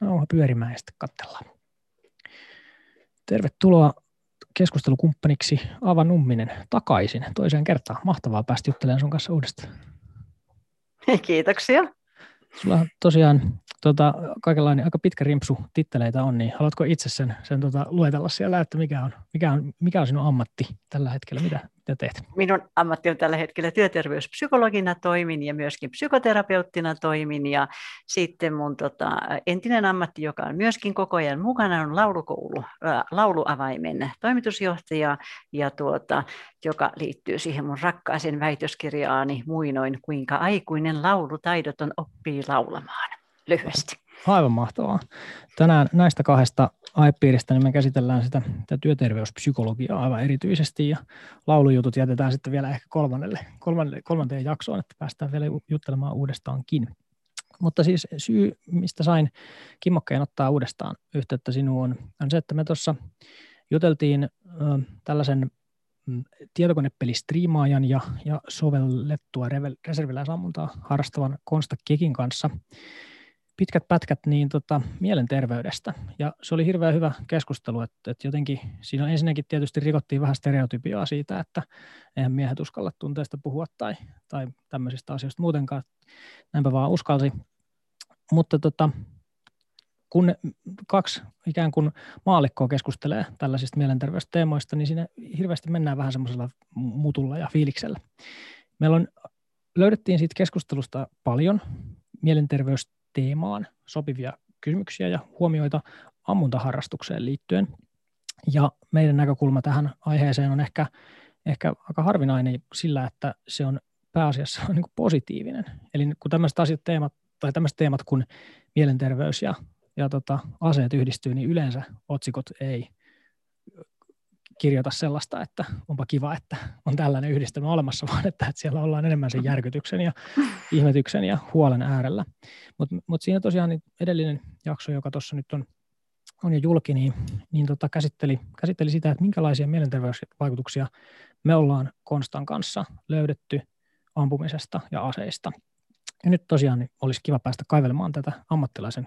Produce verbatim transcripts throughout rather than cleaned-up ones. nauha pyörimään ja sitten katsellaan. Tervetuloa keskustelukumppaniksi Ava Numminen takaisin toiseen kertaan. Mahtavaa päästä juttelemaan sun kanssa uudestaan. Kiitoksia. Sulla tosiaan tota, kaikenlainen aika pitkä rimpsu titteleitä on, niin haluatko itse sen, sen tota, luetella siellä, että mikä on, mikä, on, mikä on sinun ammatti tällä hetkellä, mitä, mitä teet? Minun ammatti on tällä hetkellä työterveyspsykologina toimin ja myöskin psykoterapeuttina toimin ja sitten mun tota, entinen ammatti, joka on myöskin koko ajan mukana, on laulukoulu, ää, lauluavaimen toimitusjohtaja, ja tuota, joka liittyy siihen mun rakkaaseen väitöskirjaani muinoin, kuinka aikuinen laulutaidoton oppii laulamaan. Lyhyesti. Aivan mahtavaa. Tänään näistä kahdesta aihepiiristä niin me käsitellään sitä, sitä työterveyspsykologiaa aivan erityisesti, ja laulujutut jätetään sitten vielä ehkä kolmannelle, kolmannelle, kolmanteen jaksoon, että päästään vielä juttelemaan uudestaankin. Mutta siis syy, mistä sain kimmokkeen ottaa uudestaan yhteyttä sinuun, on se, että me tuossa juteltiin ö, tällaisen tietokonepelistriimaajan ja, ja sovellettua reserviläisammuntaa harrastavan Konsta Kekin kanssa pitkät pätkät niin tota, mielenterveydestä. Ja se oli hirveän hyvä keskustelu, että, että jotenkin siinä ensinnäkin tietysti rikottiin vähän stereotypiaa siitä, että eihän miehet uskalla tunteista puhua tai, tai tämmöisistä asioista muutenkaan, näinpä vaan uskalsi. Mutta tota, kun kaksi ikään kuin maallikkoa keskustelee tällaisista mielenterveysteemoista, niin siinä hirveästi mennään vähän semmoisella mutulla ja fiiliksellä. Meillä on, löydettiin siitä keskustelusta paljon mielenterveysteemaan sopivia kysymyksiä ja huomioita ammuntaharrastukseen liittyen. Ja meidän näkökulma tähän aiheeseen on ehkä, ehkä aika harvinainen sillä, että se on pääasiassa niin kuin positiivinen. Eli kun tämmöiset asiat teemat, tai tämmöiset teemat kuin mielenterveys ja ja tota, aseet yhdistyy, niin yleensä otsikot ei kirjoita sellaista, että onpa kiva, että on tällainen yhdistelmä olemassa, vaan että, että siellä ollaan enemmän sen järkytyksen ja ihmetyksen ja huolen äärellä. Mutta mut siinä tosiaan niin edellinen jakso, joka tuossa nyt on, on jo julki, niin, niin tota, käsitteli, käsitteli sitä, että minkälaisia mielenterveysvaikutuksia me ollaan Konstan kanssa löydetty ampumisesta ja aseista. Ja nyt tosiaan niin olisi kiva päästä kaivelemaan tätä ammattilaisen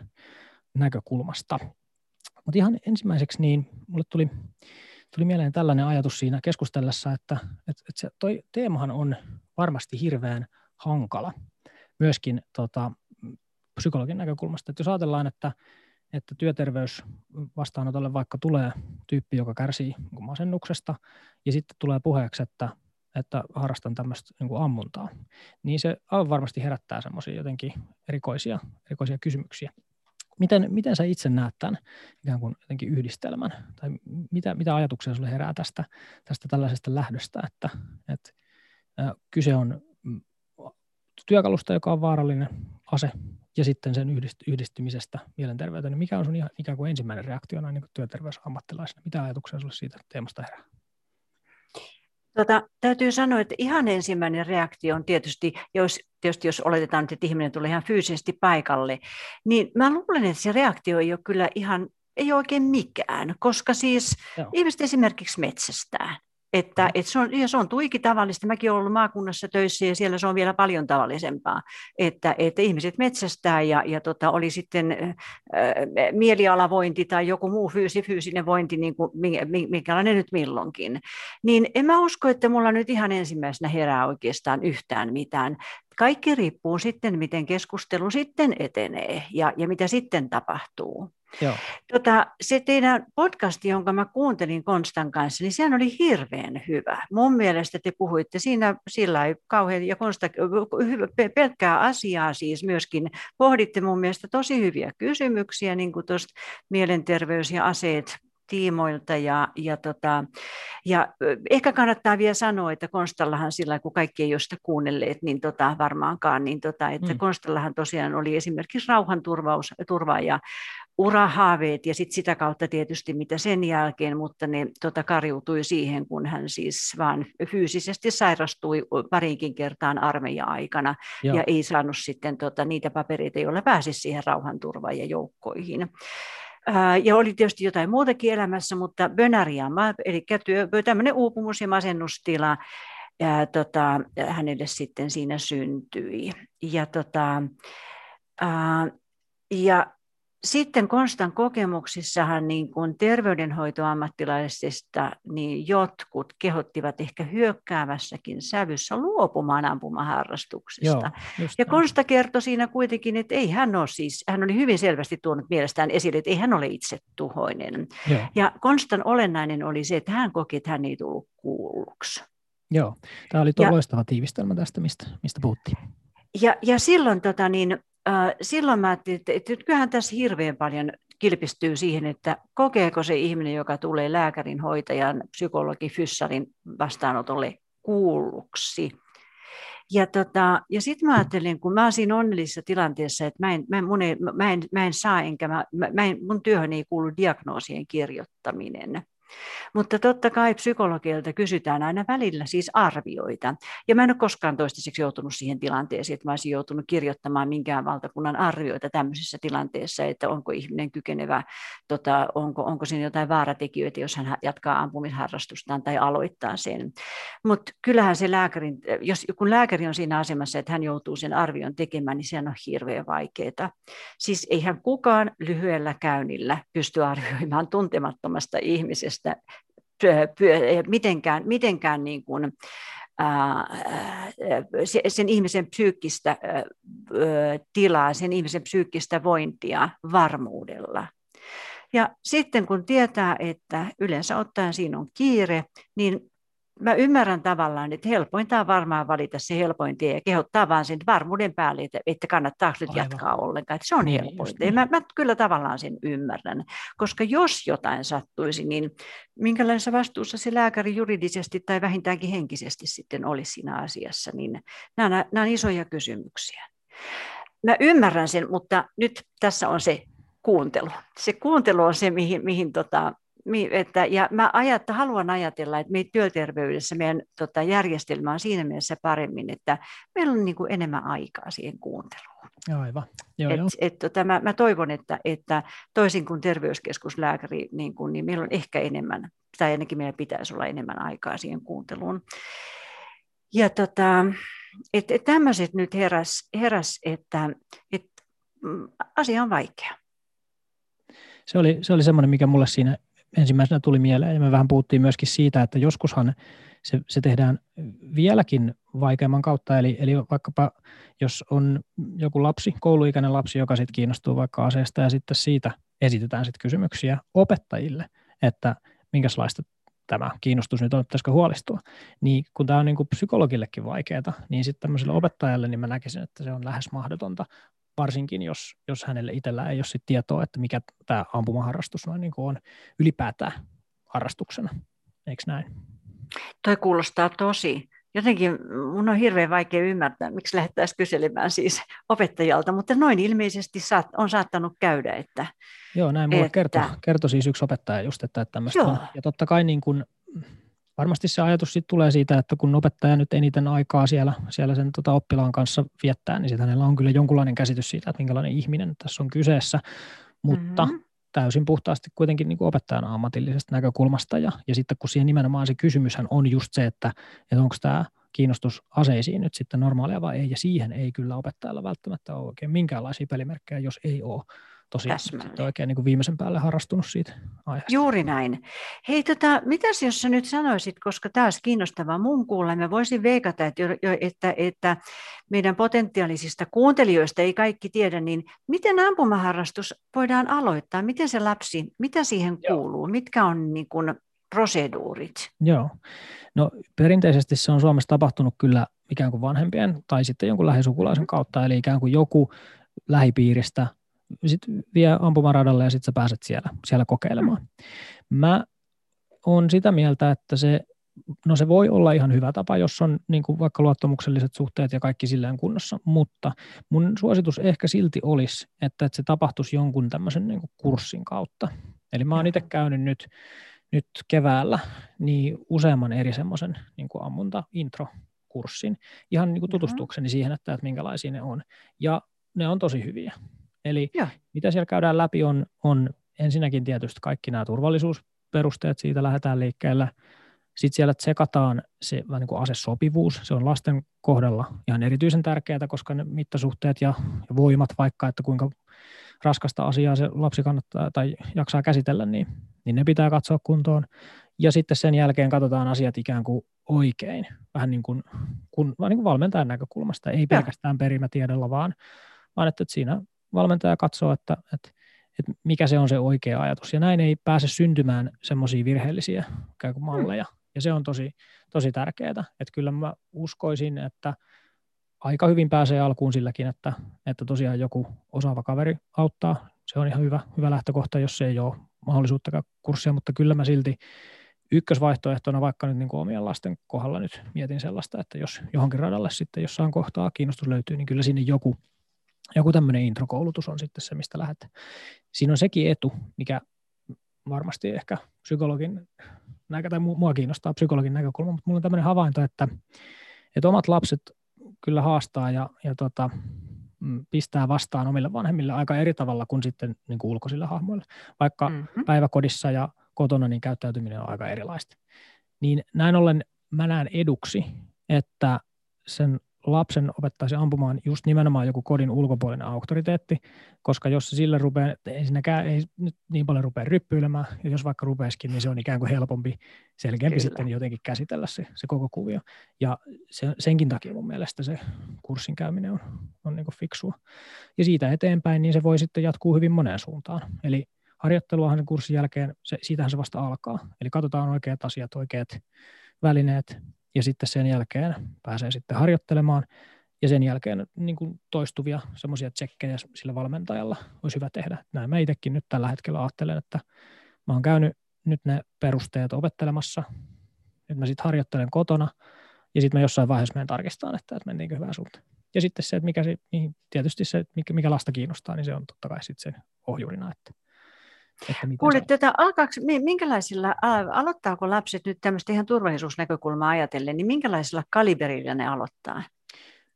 näkökulmasta. Mutta ihan ensimmäiseksi niin mulle tuli, tuli mieleen tällainen ajatus siinä keskustellessa, että et, et se, toi teemahan on varmasti hirveän hankala myöskin tota, psykologin näkökulmasta. Et jos ajatellaan, että, että työterveys vastaanotolle vaikka tulee tyyppi, joka kärsii masennuksesta ja sitten tulee puheeksi, että, että harrastan tämmöistä niin kuin ammuntaa, niin se varmasti herättää semmoisia jotenkin erikoisia, erikoisia kysymyksiä. Miten, miten sä itse näet tämän ikään kuin jotenkin yhdistelmän, tai mitä, mitä ajatuksia sulle herää tästä, tästä tällaisesta lähdöstä, että, että kyse on työkalusta, joka on vaarallinen ase, ja sitten sen yhdistymisestä mielenterveyteen. Mikä on sun ikään kuin ensimmäinen reaktio näin niin kuin työterveysammattilaisena? Mitä ajatuksia sulle siitä teemasta herää? Tota, täytyy sanoa, että ihan ensimmäinen reaktio on tietysti, jos, tietysti jos oletetaan, että ihminen tulee ihan fyysisesti paikalle, niin mä luulen, että se reaktio ei ole kyllä ihan, ei ole oikein mikään, koska siis Joo. ihmiset esimerkiksi metsästää. Että, että se, on, se on tuiki tavallista. Mäkin olen ollut maakunnassa töissä ja siellä se on vielä paljon tavallisempaa, että, että ihmiset metsästää ja, ja tota, oli sitten äh, mielialavointi tai joku muu fyysi, fyysinen vointi, niin kuin, minkälainen nyt milloinkin. Niin en mä usko, että mulla nyt ihan ensimmäisenä herää oikeastaan yhtään mitään. Kaikki riippuu sitten, miten keskustelu sitten etenee ja, ja mitä sitten tapahtuu. Tota, se teidän podcast, jonka mä kuuntelin Konstan kanssa, niin sehän oli hirveän hyvä. Mun mielestä te puhuitte siinä sillä ei kauhean, ja Konsta, pelkkää asiaa siis myöskin pohditte mun mielestä tosi hyviä kysymyksiä, niin kuin tuosta mielenterveys ja aseet tiimoilta. Ja, ja, tota, ja ehkä kannattaa vielä sanoa, että Konstallahan sillä kun kaikki ei ole sitä kuunnelleet, niin tota, varmaankaan, niin tota, että mm. Konstallahan tosiaan oli esimerkiksi rauhanturvaaja urahaaveet ja sit sitä kautta tietysti mitä sen jälkeen, mutta ne tota, kariutui siihen, kun hän siis vaan fyysisesti sairastui parinkin kertaan armeijan aikana Joo. ja ei saanut sitten tota, niitä papereita, joilla pääsi siihen rauhanturvaajajoukkoihin. Ja oli tietysti jotain muutakin elämässä, mutta bönäriä, eli tämmöinen uupumus ja masennustila ja, tota, hänelle sitten siinä syntyi. Ja, tota, ää, ja Sitten Konstan kokemuksissahan niin kuin terveydenhoitoammattilaisista niin jotkut kehottivat ehkä hyökkäävässäkin sävyssä luopumaan ampumaharrastuksesta. Joo, ja Konsta kertoi siinä kuitenkin, että ei hän ole siis, hän oli hyvin selvästi tuonut mielestään esille, että ei hän ole itsetuhoinen. Joo. Ja Konstan olennainen oli se, että hän koki, että hän ei tullut kuulluksi. Joo, tämä oli tuo ja, loistava tiivistelmä tästä, mistä, mistä puhuttiin. Ja, ja silloin tota niin... Silloin mä ajattelin, että kyllähän tässä hirveän paljon kilpistyy siihen, että kokeeko se ihminen, joka tulee lääkärin, hoitajan, psykologin, fyssarin vastaanotolle kuulluksi. Ja, tota, ja sitten mä ajattelin, kun mä oon siinä onnellisessa tilanteessa, että mä en, mä en, mun, ei, mä en, mä en saa enkä, mä, mä en, mun työhön ei kuulu diagnoosien kirjoittaminen. Mutta totta kai psykologeilta kysytään aina välillä siis arvioita. Ja mä en ole koskaan toistaiseksi joutunut siihen tilanteeseen, että mä olisin joutunut kirjoittamaan minkään valtakunnan arvioita tämmöisessä tilanteessa, että onko ihminen kykenevä, tota, onko, onko siinä jotain vaaratekijöitä, jos hän jatkaa ampumisharrastustaan tai aloittaa sen. Mutta kyllähän se lääkärin, jos, kun lääkäri on siinä asemassa, että hän joutuu sen arvion tekemään, niin sehän on hirveän vaikeaa. Siis eihän kukaan lyhyellä käynnillä pysty arvioimaan tuntemattomasta ihmisestä mitenkään, mitenkään niin kuin, ää, sen ihmisen psyykkistä ää, tilaa, sen ihmisen psyykkistä vointia varmuudella. Ja sitten kun tietää, että yleensä ottaen siinä on kiire, niin mä ymmärrän tavallaan, että helpointa on varmaan valita se helpoin tie ja kehottaa vaan sen varmuuden päälle, että kannattaako nyt jatkaa ollenkaan. Että se on helpointa. Mä, mä kyllä tavallaan sen ymmärrän, koska jos jotain sattuisi, niin minkälaisessa vastuussa se lääkäri juridisesti tai vähintäänkin henkisesti sitten olisi siinä asiassa. Niin nämä, nämä on isoja kysymyksiä. Mä ymmärrän sen, mutta nyt tässä on se kuuntelu. Se kuuntelu on se, mihin... mihin tota, Että, ja mä ajattel, haluan ajatella, että meidän työterveydessä meidän tota, järjestelmä on siinä mielessä paremmin, että meillä on niin kuin enemmän aikaa siihen kuunteluun. Aivan. Joo, et, joo. Et, tota, mä, mä toivon, että, että toisin kuin terveyskeskuslääkäri, niin, kuin, niin meillä on ehkä enemmän, tai ainakin meillä pitäisi olla enemmän aikaa siihen kuunteluun. Ja tota, et, et tämmöiset nyt heräs, heräs että et, asia on vaikea. Se oli, se oli semmoinen, mikä mulle siinä... ensimmäisenä tuli mieleen, ja me vähän puhuttiin myöskin siitä, että joskushan se, se tehdään vieläkin vaikeamman kautta, eli, eli vaikkapa jos on joku lapsi, kouluikäinen lapsi, joka sitten kiinnostuu vaikka aseesta, ja sitten siitä esitetään sitten kysymyksiä opettajille, että minkälaista tämä kiinnostus nyt on, pitäisikö huolestua, niin kun tämä on niin kuin psykologillekin vaikeaa, niin sitten tämmöiselle opettajalle, niin mä näkisin, että se on lähes mahdotonta, varsinkin jos, jos hänelle itsellään ei ole sit tietoa, että mikä tämä ampumaharrastus noin niin kuin on ylipäätään harrastuksena, eikö näin? Toi kuulostaa tosi. Jotenkin mun on hirveän vaikea ymmärtää, miksi lähdettäisiin kyselemään siis opettajalta, mutta noin ilmeisesti saat, on saattanut käydä. Että, Joo, näin mulle että... kertoi kerto siis yksi opettaja just, että, että tämmöistä on. Ja totta kai niin kun, varmasti se ajatus sit tulee siitä, että kun opettaja nyt eniten aikaa siellä, siellä sen tota oppilaan kanssa viettää, niin sit hänellä on kyllä jonkunlainen käsitys siitä, että minkälainen ihminen tässä on kyseessä, mutta mm-hmm. täysin puhtaasti kuitenkin niin kuin opettajan ammatillisesta näkökulmasta. Ja, ja sitten kun siihen nimenomaan se kysymyshän on just se, että, että onko tämä kiinnostus aseisiin nyt sitten normaalia vai ei, ja siihen ei kyllä opettajalla välttämättä ole oikein minkäänlaisia pelimerkkejä, jos ei ole tosiaan oikein niin kuin viimeisen päälle harrastunut siitä aiheesta. Juuri näin. Hei, tota, mitäs jos sä nyt sanoisit, koska tämä olisi kiinnostavaa mun kuulla, mä voisin veikata, että, että, että meidän potentiaalisista kuuntelijoista ei kaikki tiedä, niin miten ampumaharrastus voidaan aloittaa? Miten se lapsi, mitä siihen kuuluu? Joo. Mitkä on niin kuin proseduurit? Joo. No perinteisesti se on Suomessa tapahtunut kyllä ikään kuin vanhempien tai sitten jonkun lähisukulaisen kautta, eli ikään kuin joku lähipiiristä sitten vie ampumaradalle ja sitten sä pääset siellä, siellä kokeilemaan. Mä oon sitä mieltä, että se, no se voi olla ihan hyvä tapa, jos on niin kuin vaikka luottamukselliset suhteet ja kaikki silleen kunnossa, mutta mun suositus ehkä silti olisi, että, että se tapahtuisi jonkun tämmöisen niin kuin kurssin kautta. Eli mä oon itse käynyt nyt, nyt keväällä niin useamman eri semmoisen niin kuin ammunta-intro-kurssin, ihan niin kuin tutustukseni siihen, että, että minkälaisia ne on. Ja ne on tosi hyviä. Eli ja. Mitä siellä käydään läpi on, on ensinnäkin tietysti kaikki nämä turvallisuusperusteet, siitä lähdetään liikkeelle. Sitten siellä tsekataan se vähän niin kuin asesopivuus, se on lasten kohdalla ihan erityisen tärkeää, koska ne mittasuhteet ja, ja voimat vaikka, että kuinka raskasta asiaa se lapsi kannattaa tai jaksaa käsitellä, niin, niin ne pitää katsoa kuntoon. Ja sitten sen jälkeen katsotaan asiat ikään kuin oikein, vähän niin kuin, kun, niin kuin valmentajan näkökulmasta, ei pelkästään perimätiedolla, vaan, vaan että, että siinä valmentaja katsoo, että, että, että mikä se on se oikea ajatus. Ja näin ei pääse syntymään semmoisia virheellisiä ikään kuin malleja. Ja se on tosi, tosi tärkeää. Että kyllä mä uskoisin, että aika hyvin pääsee alkuun silläkin, että, että tosiaan joku osaava kaveri auttaa. Se on ihan hyvä, hyvä lähtökohta, jos se ei ole mahdollisuuttakaan kurssia, mutta kyllä mä silti ykkösvaihtoehtona vaikka nyt niin kuin omien lasten kohdalla nyt mietin sellaista, että jos johonkin radalle sitten jossain kohtaa kiinnostus löytyy, niin kyllä sinne joku, joku tämmöinen introkoulutus on sitten se, mistä lähdetään. Siinä on sekin etu, mikä varmasti ehkä psykologin, tai mua kiinnostaa psykologin näkökulma, mutta mulla on tämmöinen havainto, että, että omat lapset kyllä haastaa ja, ja tota, pistää vastaan omille vanhemmille aika eri tavalla kuin sitten niin kuin ulkoisilla hahmoilla. Vaikka mm-hmm. päiväkodissa ja kotona niin käyttäytyminen on aika erilaista. Niin näin ollen mä näen eduksi, että sen lapsen opettaisi ampumaan just nimenomaan joku kodin ulkopuolinen auktoriteetti, koska jos se sillä rupeaa, ei siinäkään ei nyt niin paljon rupea ryppyilemään, ja jos vaikka rupeaisikin, niin se on ikään kuin helpompi, selkeämpi Kyllä. sitten jotenkin käsitellä se, se koko kuvio. Ja se, senkin takia mun mielestä se kurssin käyminen on, on niin kuin fiksua. Ja siitä eteenpäin, niin se voi sitten jatkuu hyvin moneen suuntaan. Eli harjoitteluahan sen kurssin jälkeen, se, siitähän se vasta alkaa. Eli katsotaan oikeat asiat, oikeat välineet, ja sitten sen jälkeen pääsee sitten harjoittelemaan, ja sen jälkeen niin kuin toistuvia semmoisia tsekkejä sillä valmentajalla olisi hyvä tehdä. Näin mä itsekin nyt tällä hetkellä ajattelen, että mä oon käynyt nyt ne perusteet opettelemassa, nyt mä sitten harjoittelen kotona, ja sitten mä jossain vaiheessa menen tarkistamaan, että, että mentiinkö hyvää suuntaan. Ja sitten se, että mikä se, tietysti se, mikä lasta kiinnostaa, niin se on totta kai sitten sen ohjurina, että Kuulit tätä, alkaako, minkälaisilla, aloittaako lapset nyt tämmöistä ihan turvallisuusnäkökulmaa ajatellen, niin minkälaisilla kaliberilla ne aloittaa?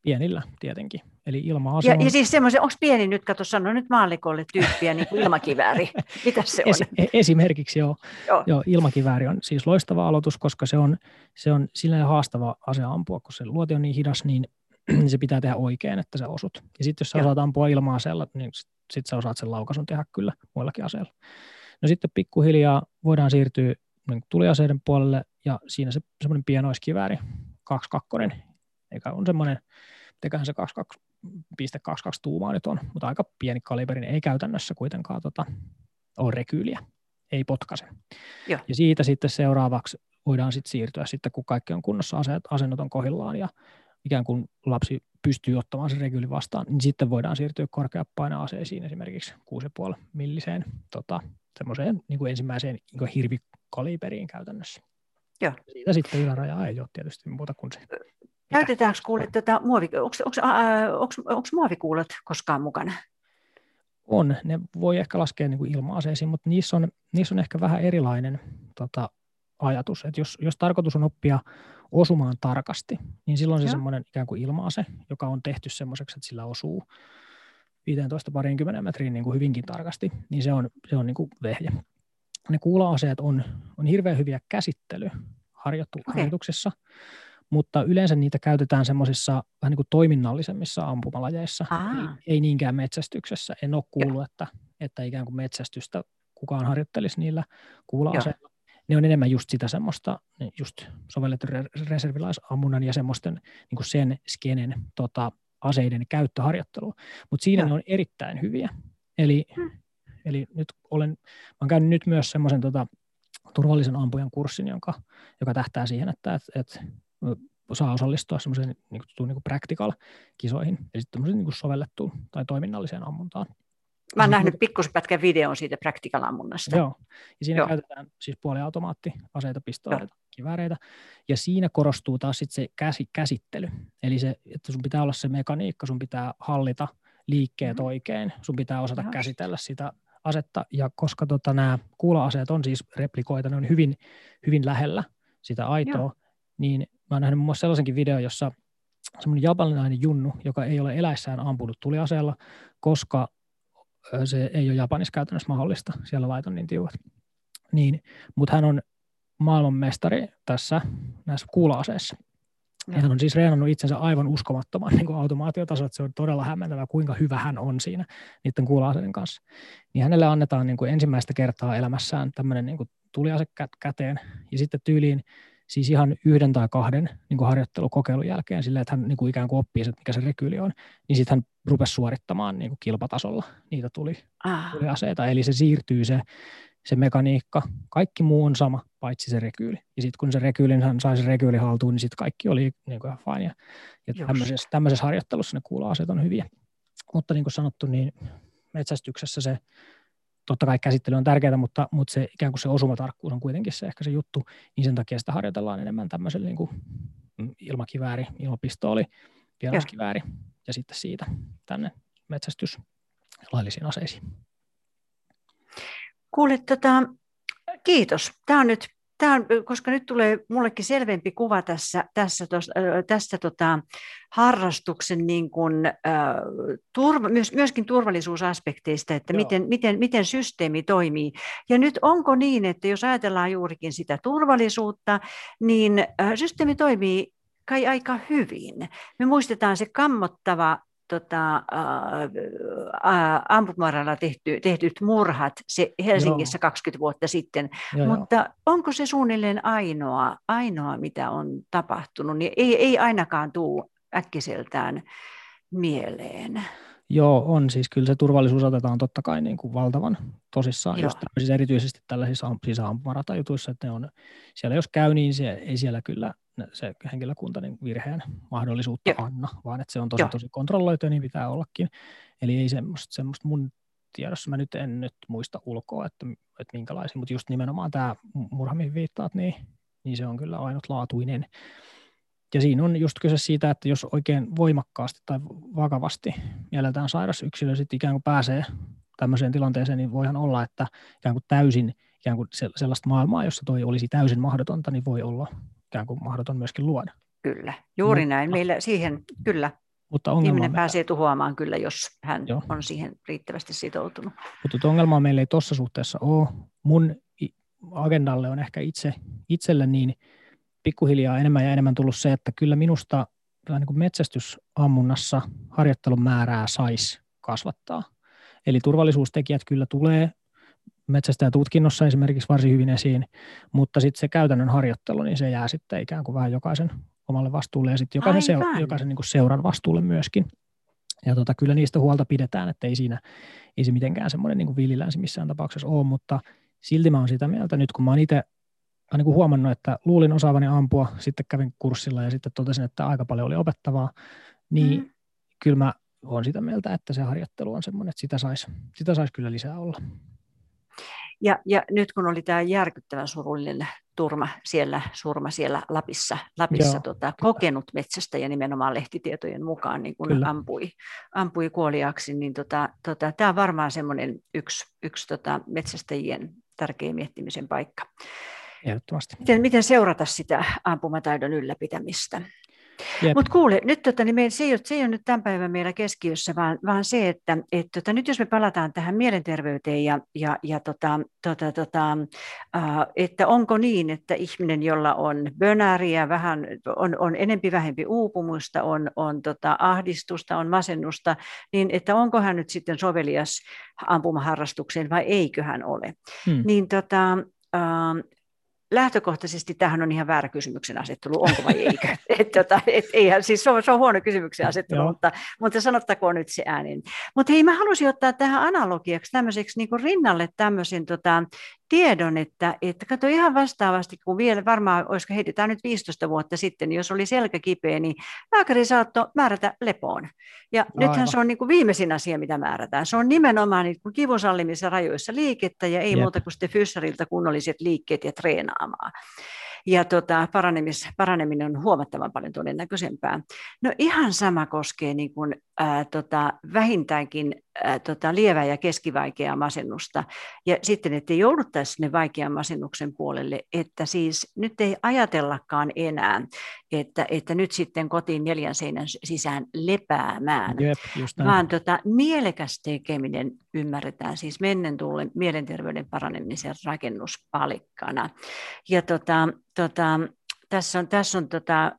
Pienillä tietenkin, eli ilma-asema. Ja, ja siis semmoisen, onko pieni nyt, kato sano nyt maallikolle tyyppiä, niin kuin ilmakivääri, mitä se on? Es, esimerkiksi joo. Joo. joo, ilmakivääri on siis loistava aloitus, koska se on, se on silleen haastava ase ampua, kun se luoti on niin hidas, niin se pitää tehdä oikein, että sä osut. Ja sitten jos sä joo. osaat ampua ilma-aseella, niin sitten sä osaat sen laukaisun tehdä kyllä muillakin aseilla. No sitten pikkuhiljaa voidaan siirtyä tuliaseiden puolelle, ja siinä se semmoinen pienoiskivääri, kaksikymmentäkaksi, eikä on semmoinen, teköhän se kaksikymmentäkaksi pilkku kaksikymmentäkaksi tuumaa nyt on, mutta aika pieni kaliberin, ei käytännössä kuitenkaan tota, ole rekyyliä, ei potkase. Joo. Ja siitä sitten seuraavaksi voidaan sitten siirtyä, sitten kun kaikki on kunnossa, aseet, asennot on kohdillaan, ja ikään kuin lapsi pystyy ottamaan sen rekyylin vastaan, niin sitten voidaan siirtyä korkeapainoaseisiin, esimerkiksi kuusi pilkku viisi milliseen tota, semmoiseen niin kuin ensimmäiseen niin kuin hirvikaliberiin käytännössä. Joo. Siitä sitten ylärajaa ei ole tietysti muuta kuin se. Käytetäänkö kuulet tätä muovikuulot koskaan mukana? On. Ne voi ehkä laskea niin kuin ilma-aseisiin, mutta niissä on, niissä on ehkä vähän erilainen tota, ajatus. Että jos, jos tarkoitus on oppia osumaan tarkasti, niin silloin se semmoinen ikään kuin ilma-ase, joka on tehty semmoiseksi, että sillä osuu viisitoista kaksikymmentä metriin niin kuin hyvinkin tarkasti, niin se on, se on niin kuin vehje. Ne kuula-aseet on, on hirveän hyviä käsittelyharjoituksessa, okay. mutta yleensä niitä käytetään semmoisissa vähän niin kuin toiminnallisemmissa ampumalajeissa, ei, ei niinkään metsästyksessä. En ole kuullut, yeah. että, että ikään kuin metsästystä kukaan harjoittelisi niillä kuula-aseilla. Yeah. Ne on enemmän just sitä semmoista, just sovellettu reservilaisammunnan ja semmoisten niin kuin sen skenen tota, aseiden käyttöharjoittelua. Mutta siinä ja. ne on erittäin hyviä. Eli, hmm. eli nyt olen, mä oon käynyt nyt myös semmoisen tota, turvallisen ampujan kurssin, jonka, joka tähtää siihen, että et, et, saa osallistua semmoiseen niin kuin, niin kuin practical-kisoihin, eli semmoiseen niin kuin sovellettuun tai toiminnalliseen ammuntaan. Mä oon nähnyt pikkuspätkän videon siitä practical-ammunnasta. Joo, ja siinä Joo. käytetään siis puoliautomaattiaseita, pistooleita, kivääreitä, ja siinä korostuu taas sitten se käsi, käsittely. Eli se, että sun pitää olla se mekaniikka, sun pitää hallita liikkeet mm. oikein, sun pitää osata Jaha. käsitellä sitä asetta, ja koska tota, nämä kuula-aseet on siis replikoita, ne on hyvin, hyvin lähellä sitä aitoa, Joo. niin mä oon nähnyt muun muassa sellaisenkin videon, jossa semmoinen japanilainen junnu, joka ei ole eläissään ampunut tuliaseella, koska se ei ole Japanissa käytännössä mahdollista, siellä lait on niin tiukat. Niin, mutta hän on maailmanmestari tässä näissä kuula-aseissa. Ja hän on siis reenannut itsensä aivan uskomattoman niin kuin automaatiotasolla, että se on todella hämmentävää, kuinka hyvä hän on siinä niiden kuula-aseiden kanssa. Niin hänelle annetaan niin kuin ensimmäistä kertaa elämässään tämmöinen niin kuin tuliase käteen ja sitten tyyliin siis ihan yhden tai kahden niin kuin harjoittelukokeilun jälkeen silleen, että hän niin kuin ikään kuin oppii, että mikä se rekyyli on, niin sitten hän rupesi suorittamaan niin kuin kilpatasolla niitä tuli, ah. tuliaseita. Eli se siirtyy se, se mekaniikka, kaikki muu on sama, paitsi se rekyyli. Ja sitten kun se rekyylin, hän sai se rekyyli haltuun, niin sitten kaikki oli niin kuin ihan fine. Ja tämmöisessä, tämmöisessä harjoittelussa ne kuula-aseet on hyviä. Mutta niin kuin sanottu, niin metsästyksessä se, totta kai käsittely on tärkeää, mutta, mutta se ikään kuin se osumatarkkuus on kuitenkin se ehkä se juttu, niin sen takia sitä harjoitellaan enemmän tämmöisellä niin kuin ilmakivääri, ilmapistooli, vieraskivääri ja. ja sitten siitä tänne metsästys laillisiin aseisiin. Kuule, tota, kiitos. Tämä on nyt, tämä on, koska nyt tulee mullekin selvempi kuva tässä, tässä, tos, äh, tässä tota, harrastuksen niin kuin, äh, turva, myös, myöskin turvallisuusaspekteista, että miten, miten, miten systeemi toimii. Ja nyt onko niin, että jos ajatellaan juurikin sitä turvallisuutta, niin äh, systeemi toimii kai aika hyvin. Me muistetaan se kammottava Tota, ampumaralla tehty, tehdyt murhat se Helsingissä Joo. kaksikymmentä vuotta sitten, Joo, mutta jo. onko se suunnilleen ainoa, ainoa mitä on tapahtunut, niin ei, ei ainakaan tule äkkiseltään mieleen. Joo, on siis kyllä se turvallisuus otetaan totta kai niin kuin valtavan tosissaan, Joo. just erityisesti tällaisissa sisäampumaratajuttuissa, että ne on, siellä jos käy niin se, ei siellä kyllä se henkilökunta niin virheen mahdollisuutta Joo. anna, vaan että se on tosi Joo. tosi kontrolloitu ja niin pitää ollakin. Eli ei semmoista, semmoista mun tiedossa, mä nyt en nyt muista ulkoa, että, että minkälaisia, mutta just nimenomaan tämä murha, mihin viittaat, niin, niin se on kyllä ainutlaatuinen. Ja siinä on just kyse siitä, että jos oikein voimakkaasti tai vakavasti mielletään sairas yksilö sitten ikään kuin pääsee tämmöiseen tilanteeseen, niin voihan olla, että ikään kuin täysin ikään kuin sellaista maailmaa, jossa toi olisi täysin mahdotonta, niin voi olla ikään kuin mahdoton myöskin luoda. Kyllä, juuri mutta, näin. Meillä siihen, kyllä. Mutta ihminen meillä pääsee tuhoamaan kyllä, jos hän Joo. on siihen riittävästi sitoutunut. Mutta ongelmaa meillä ei tuossa suhteessa ole. Mun agendalle on ehkä itse, itselle niin pikkuhiljaa enemmän ja enemmän tullut se, että kyllä minusta niin kuin metsästysammunnassa harjoittelun määrää saisi kasvattaa. Eli turvallisuustekijät kyllä tulee metsästäjätutkinnossa esimerkiksi varsin hyvin esiin, mutta sitten se käytännön harjoittelu, niin se jää sitten ikään kuin vähän jokaisen omalle vastuulle ja sitten jokaisen, seura- jokaisen niin kuin seuran vastuulle myöskin. Ja tota, kyllä niistä huolta pidetään, että ei siinä ei se mitenkään semmoinen niin kuin villilänsi missään tapauksessa ole, mutta silti mä oon sitä mieltä nyt, kun mä oon itse niin kuin huomannut, että luulin osaavani ampua, sitten kävin kurssilla ja sitten totesin, että aika paljon oli opettavaa, niin mm. kyllä mä oon sitä mieltä, että se harjoittelu on semmoinen, että sitä saisi sitä sais kyllä lisää olla. Ja, ja nyt kun oli tämä järkyttävän surullinen turma siellä, surma siellä Lapissa, Lapissa tota, kokenut metsästäjä nimenomaan lehtitietojen mukaan niin kun ampui, ampui kuoliaksi, niin tota, tota, tämä on varmaan semmoinen yksi, yksi tota, metsästäjien tärkeä miettimisen paikka. Miten, miten seurata sitä ampumataidon ylläpitämistä? Mutta kuule, nyt, tota, niin me, se, ei ole, se ei ole nyt tämän päivän meillä keskiössä, vaan, vaan se, että et, tota, nyt jos me palataan tähän mielenterveyteen, ja, ja, ja, tota, tota, tota, äh, että onko niin, että ihminen, jolla on bönääriä, vähän, on, on enempi vähempi uupumusta, on, on tota, ahdistusta, on masennusta, niin että onko hän nyt sitten sovelias ampumaharrastukseen vai eikö hän ole? Hmm. Niin, tota, äh, lähtökohtaisesti tämähän on ihan väärä kysymyksen asettelu, onko vai eikö. Et, tota, et, eihän, siis se, on, se on huono kysymyksen asettelu, mutta, mutta sanottakoon nyt se äänen. Mutta hei, mä halusin ottaa tähän analogiaksi tämmöiseksi niin kuin rinnalle tämmöisen tota, tiedon, että, että kato ihan vastaavasti, kun vielä varmaan, olisiko heitetään nyt viisitoista vuotta sitten, niin jos oli selkä kipeä, niin lääkäri saattoi määrätä lepoon. Ja Aivan. nythän se on niin kuin viimeisin asia, mitä määrätään. Se on nimenomaan niin kuin kivun sallimissa rajoissa liikettä ja ei Jep. muuta kuin sitten fyssarilta kunnolliset liikkeet ja treenaa. Ja tota, paranemis, paraneminen on huomattavan paljon todennäköisempää. No ihan sama koskee niin kuin, ää, tota, vähintäänkin ää, tota, lievää ja keskivaikeaa masennusta. Ja sitten, ettei jouduttaisi sinne vaikean masennuksen puolelle, että siis nyt ei ajatellakaan enää, että, että nyt sitten kotiin neljän seinän sisään lepäämään, Jep, vaan tota, mielekäs tekeminen ymmärretään siis mennen tullen mielenterveyden paranemisen rakennuspalikkana. Ja tota, tota, Tässä on, tässä on, tota, äh,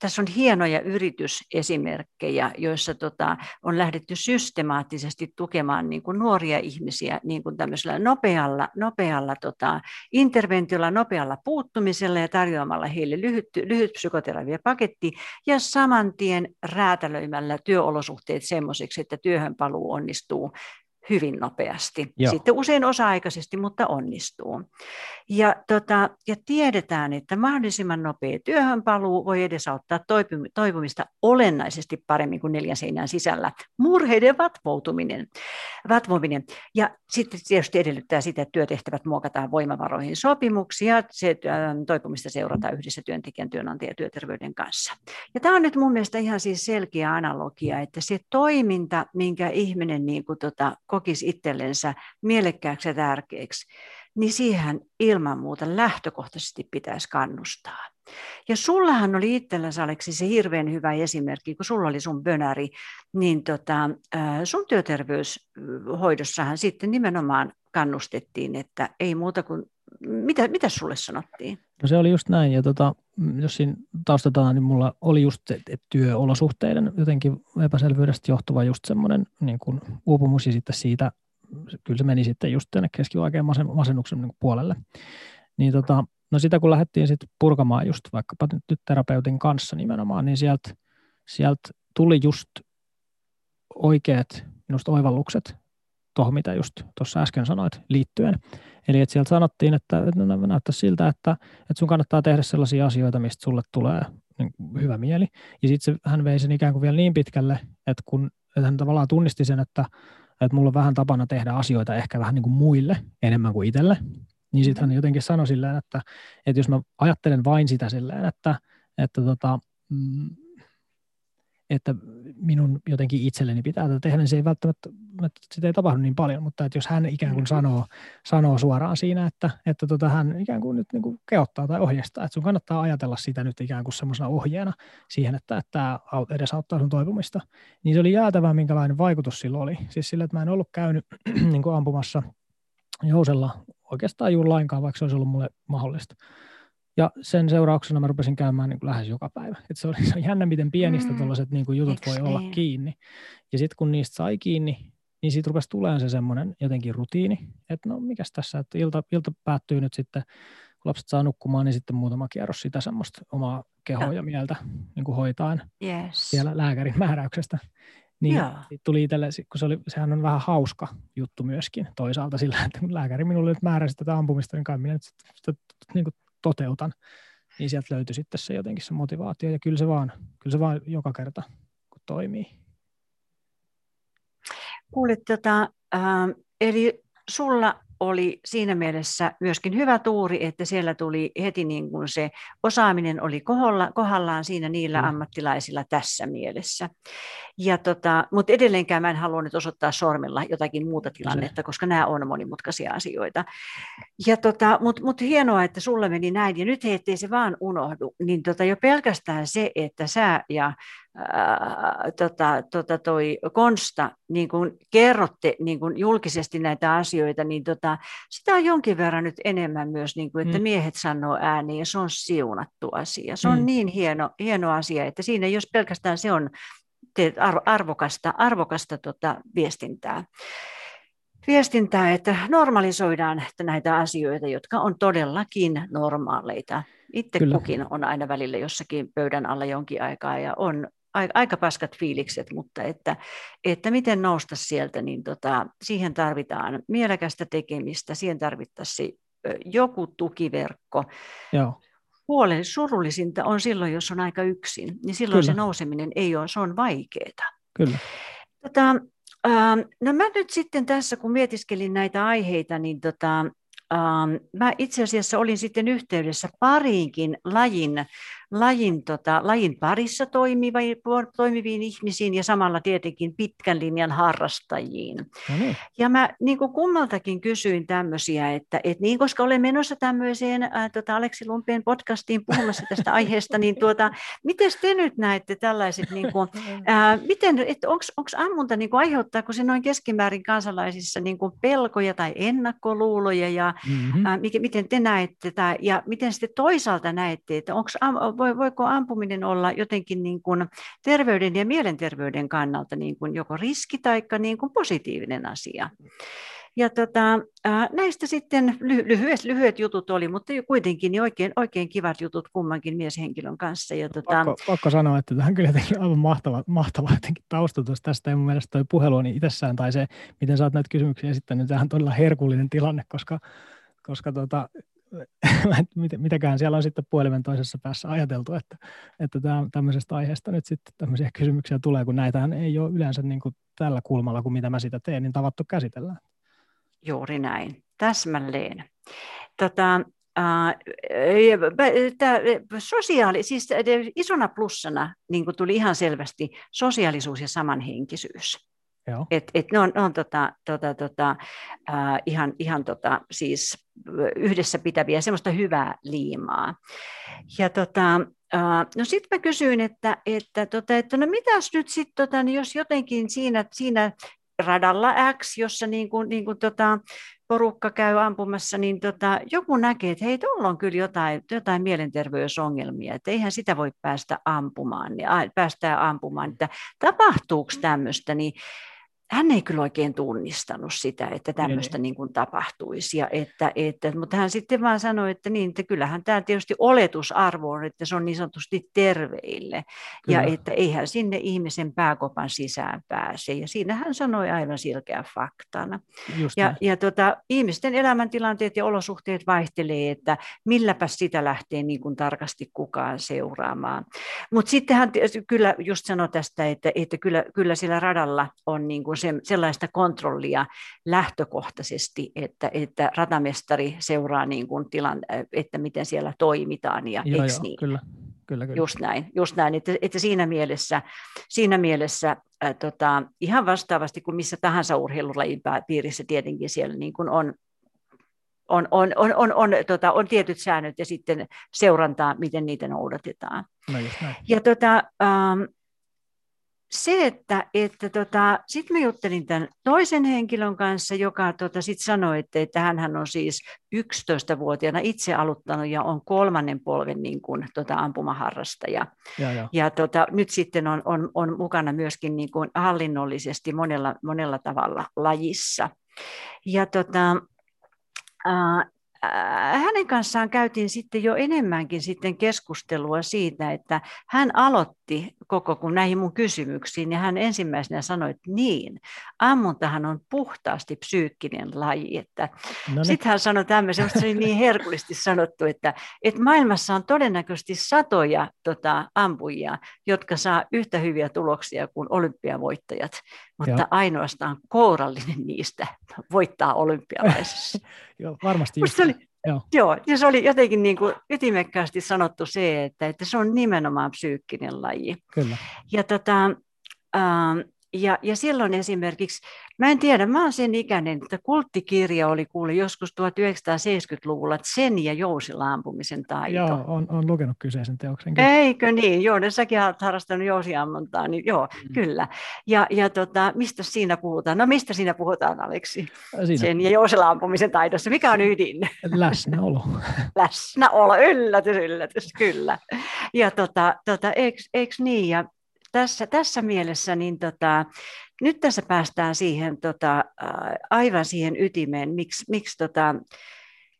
tässä on hienoja yritysesimerkkejä, joissa tota, on lähdetty systemaattisesti tukemaan niin kuin nuoria ihmisiä niin kuin tämmöisellä nopealla, nopealla tota, interventiolla, nopealla puuttumisella ja tarjoamalla heille lyhyt, lyhyt psykoterapiapaketti ja saman tien räätälöimällä työolosuhteet semmoiseksi, että työhön paluu onnistuu hyvin nopeasti. Joo. Sitten usein osa-aikaisesti, mutta onnistuu. Ja, tota, ja tiedetään, että mahdollisimman nopea työhönpaluu voi edesauttaa toipumista olennaisesti paremmin kuin neljän seinän sisällä. Murheiden vatvoutuminen. vatvominen. Ja sitten tietysti edellyttää sitä, että työtehtävät muokataan voimavaroihin sopimuksia. Se, toipumista seurataan yhdessä työntekijän, työnantajan ja työterveyden kanssa. Ja tämä on nyt mun mielestä ihan siis selkeä analogia, että se toiminta, minkä ihminen niin kuin tota, kokisi itsellensä mielekkääksi ja tärkeäksi, niin siihen ilman muuta lähtökohtaisesti pitäisi kannustaa. Ja sullahan oli itselläsi, Aleksi, se hirveän hyvä esimerkki, kun sulla oli sun bönäri, niin tota, sun työterveyshoidossahan sitten nimenomaan kannustettiin, että ei muuta kuin, mitä, mitä sulle sanottiin? No se oli just näin, ja tota, jos siinä taustataan, niin mulla oli just työolosuhteiden jotenkin epäselvyydestä johtuva just semmoinen niin kuin uupumus, ja sitten siitä, kyllä se meni sitten just tänne keskivaikean masennuksen niin kuin puolelle. Niin tota, no sitä kun lähdettiin sitten purkamaan just vaikkapa nyt terapeutin kanssa nimenomaan, niin sieltä sielt tuli just oikeat minusta oivallukset tuohon, mitä just tuossa äsken sanoit liittyen. Eli että sieltä sanottiin, että, että näyttäisi siltä, että, että sun kannattaa tehdä sellaisia asioita, mistä sulle tulee niin hyvä mieli. Ja sitten hän vei sen ikään kuin vielä niin pitkälle, että, kun, että hän tavallaan tunnisti sen, että, että mulla on vähän tapana tehdä asioita ehkä vähän niin kuin muille enemmän kuin itselle. Niin sitten hän jotenkin sanoi silleen, että, että jos mä ajattelen vain sitä silleen, että, että, tota, että minun jotenkin itselleni pitää tätä tehdä, niin se ei välttämättä, että sitä ei tapahdu niin paljon, mutta että jos hän ikään kuin sanoo, sanoo suoraan siinä, että, että tota, hän ikään kuin nyt niin kuin kehottaa tai ohjeistaa, että sun kannattaa ajatella sitä nyt ikään kuin semmoisena ohjeena siihen, että tämä edesauttaa sun toipumista, niin se oli jäätävää, minkälainen vaikutus sillä oli. Siis sillä, että mä en ollut käynyt niin kuin ampumassa jousella oikeastaan juuri lainkaan, vaikka se olisi ollut mulle mahdollista. Ja sen seurauksena mä rupesin käymään niin kuin lähes joka päivä. Et se, oli, se on jännä, miten pienistä mm. tuollaiset niin kuin jutut voi olla kiinni. Ja sitten kun niistä sai kiinni, niin siitä rupesi tulemaan se semmoinen jotenkin rutiini, että no mikäs tässä, että ilta, ilta päättyy nyt sitten, kun lapset saa nukkumaan, niin sitten muutama kierros sitä semmoista omaa kehoa ja mieltä niin kuin hoitaan yes. siellä lääkärin määräyksestä. Niin tuli itselle, kun se oli, sehän on vähän hauska juttu myöskin toisaalta sillä, että kun lääkäri minulle nyt määräsi tätä ampumista, niin kai minä nyt sitä niin kuin toteutan. Niin sieltä löytyi sitten se jotenkin se motivaatio ja kyllä se vaan, kyllä se vaan joka kerta kun toimii. Kuulit, tota, äh, eli sulla oli siinä mielessä myöskin hyvä tuuri, että siellä tuli heti niin kuin se osaaminen oli koholla, kohdallaan siinä niillä ammattilaisilla tässä mielessä. Ja tota, mutta edelleenkään mä en halua nyt osoittaa sormella jotakin muuta tilannetta, koska nämä on monimutkaisia asioita. Ja tota, mutta mut hienoa, että sulla meni näin, ja nyt hei, ettei se vaan unohdu, niin tota, jo pelkästään se, että sä ja Ää, tota, tota toi Konsta, niin kun kerrotte niin kun julkisesti näitä asioita, niin tota, sitä on jonkin verran nyt enemmän myös, niin kun, että mm. miehet sanoo ääneen, ja se on siunattu asia. Se on mm. niin hieno, hieno asia, että siinä jos pelkästään se on te, arvokasta, arvokasta tota, viestintää. Viestintää, että normalisoidaan näitä asioita, jotka on todellakin normaaleita. Itse Kyllä. kukin on aina välillä jossakin pöydän alla jonkin aikaa ja on aika paskat fiilikset, mutta että, että miten nousta sieltä, niin tota, siihen tarvitaan mielekästä tekemistä, siihen tarvittaisiin joku tukiverkko. Joo. Huolen surullisinta on silloin, jos on aika yksin, niin silloin Kyllä. se nouseminen ei ole, se on vaikeaa. Kyllä. Tota, ähm, no mä nyt sitten tässä, kun mietiskelin näitä aiheita, niin tota, mä itse asiassa olin sitten yhteydessä pariinkin lajin lajin, tota, lajin parissa toimiviin ihmisiin ja samalla tietenkin pitkän linjan harrastajiin. No niin. Ja mä niin kuin kummaltakin kysyin tämmöisiä, että et niin, koska olen menossa tämmöiseen ää, tota Aleksi Lumpeen podcastiin puhumassa tästä aiheesta, niin tuota, miten te nyt näette tällaiset, niin kuin, ää, miten, että onko ammunta, niin kuin, aiheuttaako se noin keskimäärin kansalaisissa niin kuin pelkoja tai ennakkoluuloja ja mm-hmm. ää, mikä, miten te näette tämä ja miten sitten toisaalta näette, että onko voiko ampuminen olla jotenkin niin kuin terveyden ja mielenterveyden kannalta niin kuin joko riski tai niin kuin positiivinen asia. Ja tota, näistä sitten lyhyet, lyhyet jutut oli, mutta kuitenkin niin oikein, oikein kivat jutut kummankin mieshenkilön kanssa. Ja tota... pakko, pakko sanoa, että tämä on kyllä jotenkin aivan mahtava, mahtava jotenkin taustatus tästä. Ja mun mielestä toi puhelu on itsessään tai se, miten sä oot näitä kysymyksiä esittänyt, tämä on todella herkullinen tilanne, koska... koska tota... mitäköhän siellä on sitten puhelimen toisessa päässä ajateltu, että, että tämmöisestä aiheesta nyt sitten tämmöisiä kysymyksiä tulee, kun näitähän ei ole yleensä niin kuin tällä kulmalla, kun mitä mä sitä teen, niin tavattu käsitellään. Juuri näin, täsmälleen. Tota, äh, tää, sosiaali, siis isona plussana niin kuin tuli ihan selvästi sosiaalisuus ja samanhenkisyys. Että et ne on, ne on tota, tota, tota, äh, ihan, ihan tota, siis yhdessä pitäviä, semmoista hyvää liimaa. Ja tota, äh, no sitten mä kysyin, että, että, tota, että no mitäs nyt sitten, tota, niin jos jotenkin siinä, siinä radalla X, jossa niin kuin, niin kuin tota, porukka käy ampumassa, niin tota, joku näkee, että hei, tuolla on kyllä jotain, jotain mielenterveysongelmia, että eihän sitä voi päästä ampumaan, niin päästään ampumaan, että tapahtuuko tämmöistä, niin hän ei kyllä oikein tunnistanut sitä, että tämmöistä niin kuin tapahtuisi, ja että, että, mutta hän sitten vaan sanoi, että, niin, että kyllähän tämä tietysti oletusarvo on, että se on niin sanotusti terveille, kyllä. Ja että eihän sinne ihmisen pääkopan sisään pääse, ja siinä hän sanoi aivan selkeän faktana. Ja, ja tota, ihmisten elämäntilanteet ja olosuhteet vaihtelee, että milläpäs sitä lähtee niin kuin tarkasti kukaan seuraamaan. Mutta sitten hän kyllä just sanoi tästä, että, että kyllä, kyllä sillä radalla on niin kuin sellaista kontrollia lähtökohtaisesti, että, että ratamestari seuraa niin kuin tilan, että miten siellä toimitaan ja joo, eks niin. Kyllä, kyllä, kyllä. Just näin, just näin. Että, että siinä mielessä, siinä mielessä äh, tota, ihan vastaavasti kuin missä tahansa urheilulajin piirissä tietenkin siellä niin kuin on, on, on, on, on, on, tota, on tietyt säännöt ja sitten seurantaa, miten niitä noudatetaan. No just näin. Ja tota... Ähm, Se, että, että tota, sitten mä juttelin tämän toisen henkilön kanssa, joka tota, sitten sanoi, että, että hänhän on siis yksitoistavuotiaana itse aloittanut ja on kolmannen polven niin kuin, tota, ampumaharrastaja. Ja, ja. ja tota, nyt sitten on, on, on mukana myöskin niin kuin hallinnollisesti monella, monella tavalla lajissa. Ja tota... Äh, hänen kanssaan käytiin sitten jo enemmänkin sitten keskustelua siitä, että hän aloitti koko kun näihin mun kysymyksiin ja hän ensimmäisenä sanoi, että niin, ammuntahan on puhtaasti psyykkinen laji. Että sitten hän sanoi tämmöisen, se oli niin herkullisesti sanottu, että, että maailmassa on todennäköisesti satoja tota, ampujia, jotka saa yhtä hyviä tuloksia kuin olympiavoittajat, mutta joo, ainoastaan kourallinen niistä voittaa olympialaisissa. Joo, varmasti just. Joo. Joo, ja se oli jotenkin niin kuin ytimekkäästi sanottu se, että, että se on nimenomaan psyykkinen laji. Kyllä. Ja, tota, ähm, ja, ja silloin esimerkiksi, mä en tiedä, mä oon sen ikäinen, että kulttikirja oli kuule joskus tuhatyhdeksänsataaseitsemänkymmentäluvulla Sen ja jousilla ampumisen taito. Joo, on, on lukenut kyseisen teoksen. Eikö niin? Joo, ne säkin olet harrastanut jousiammuntaa, niin joo, mm. kyllä. Ja, ja tota, mistä siinä puhutaan? No mistä siinä puhutaan, Aleksi? Siinä. Sen ja jousilla ampumisen taidossa. Mikä on ydin? Läsnäolo. Läsnäolo, yllätys, yllätys, kyllä. Ja tota, tota, eiks, eiks niin? Ja tässä, tässä mielessä niin tota... Nyt tässä päästään siihen, tota, aivan siihen ytimeen, miksi, miksi, tota,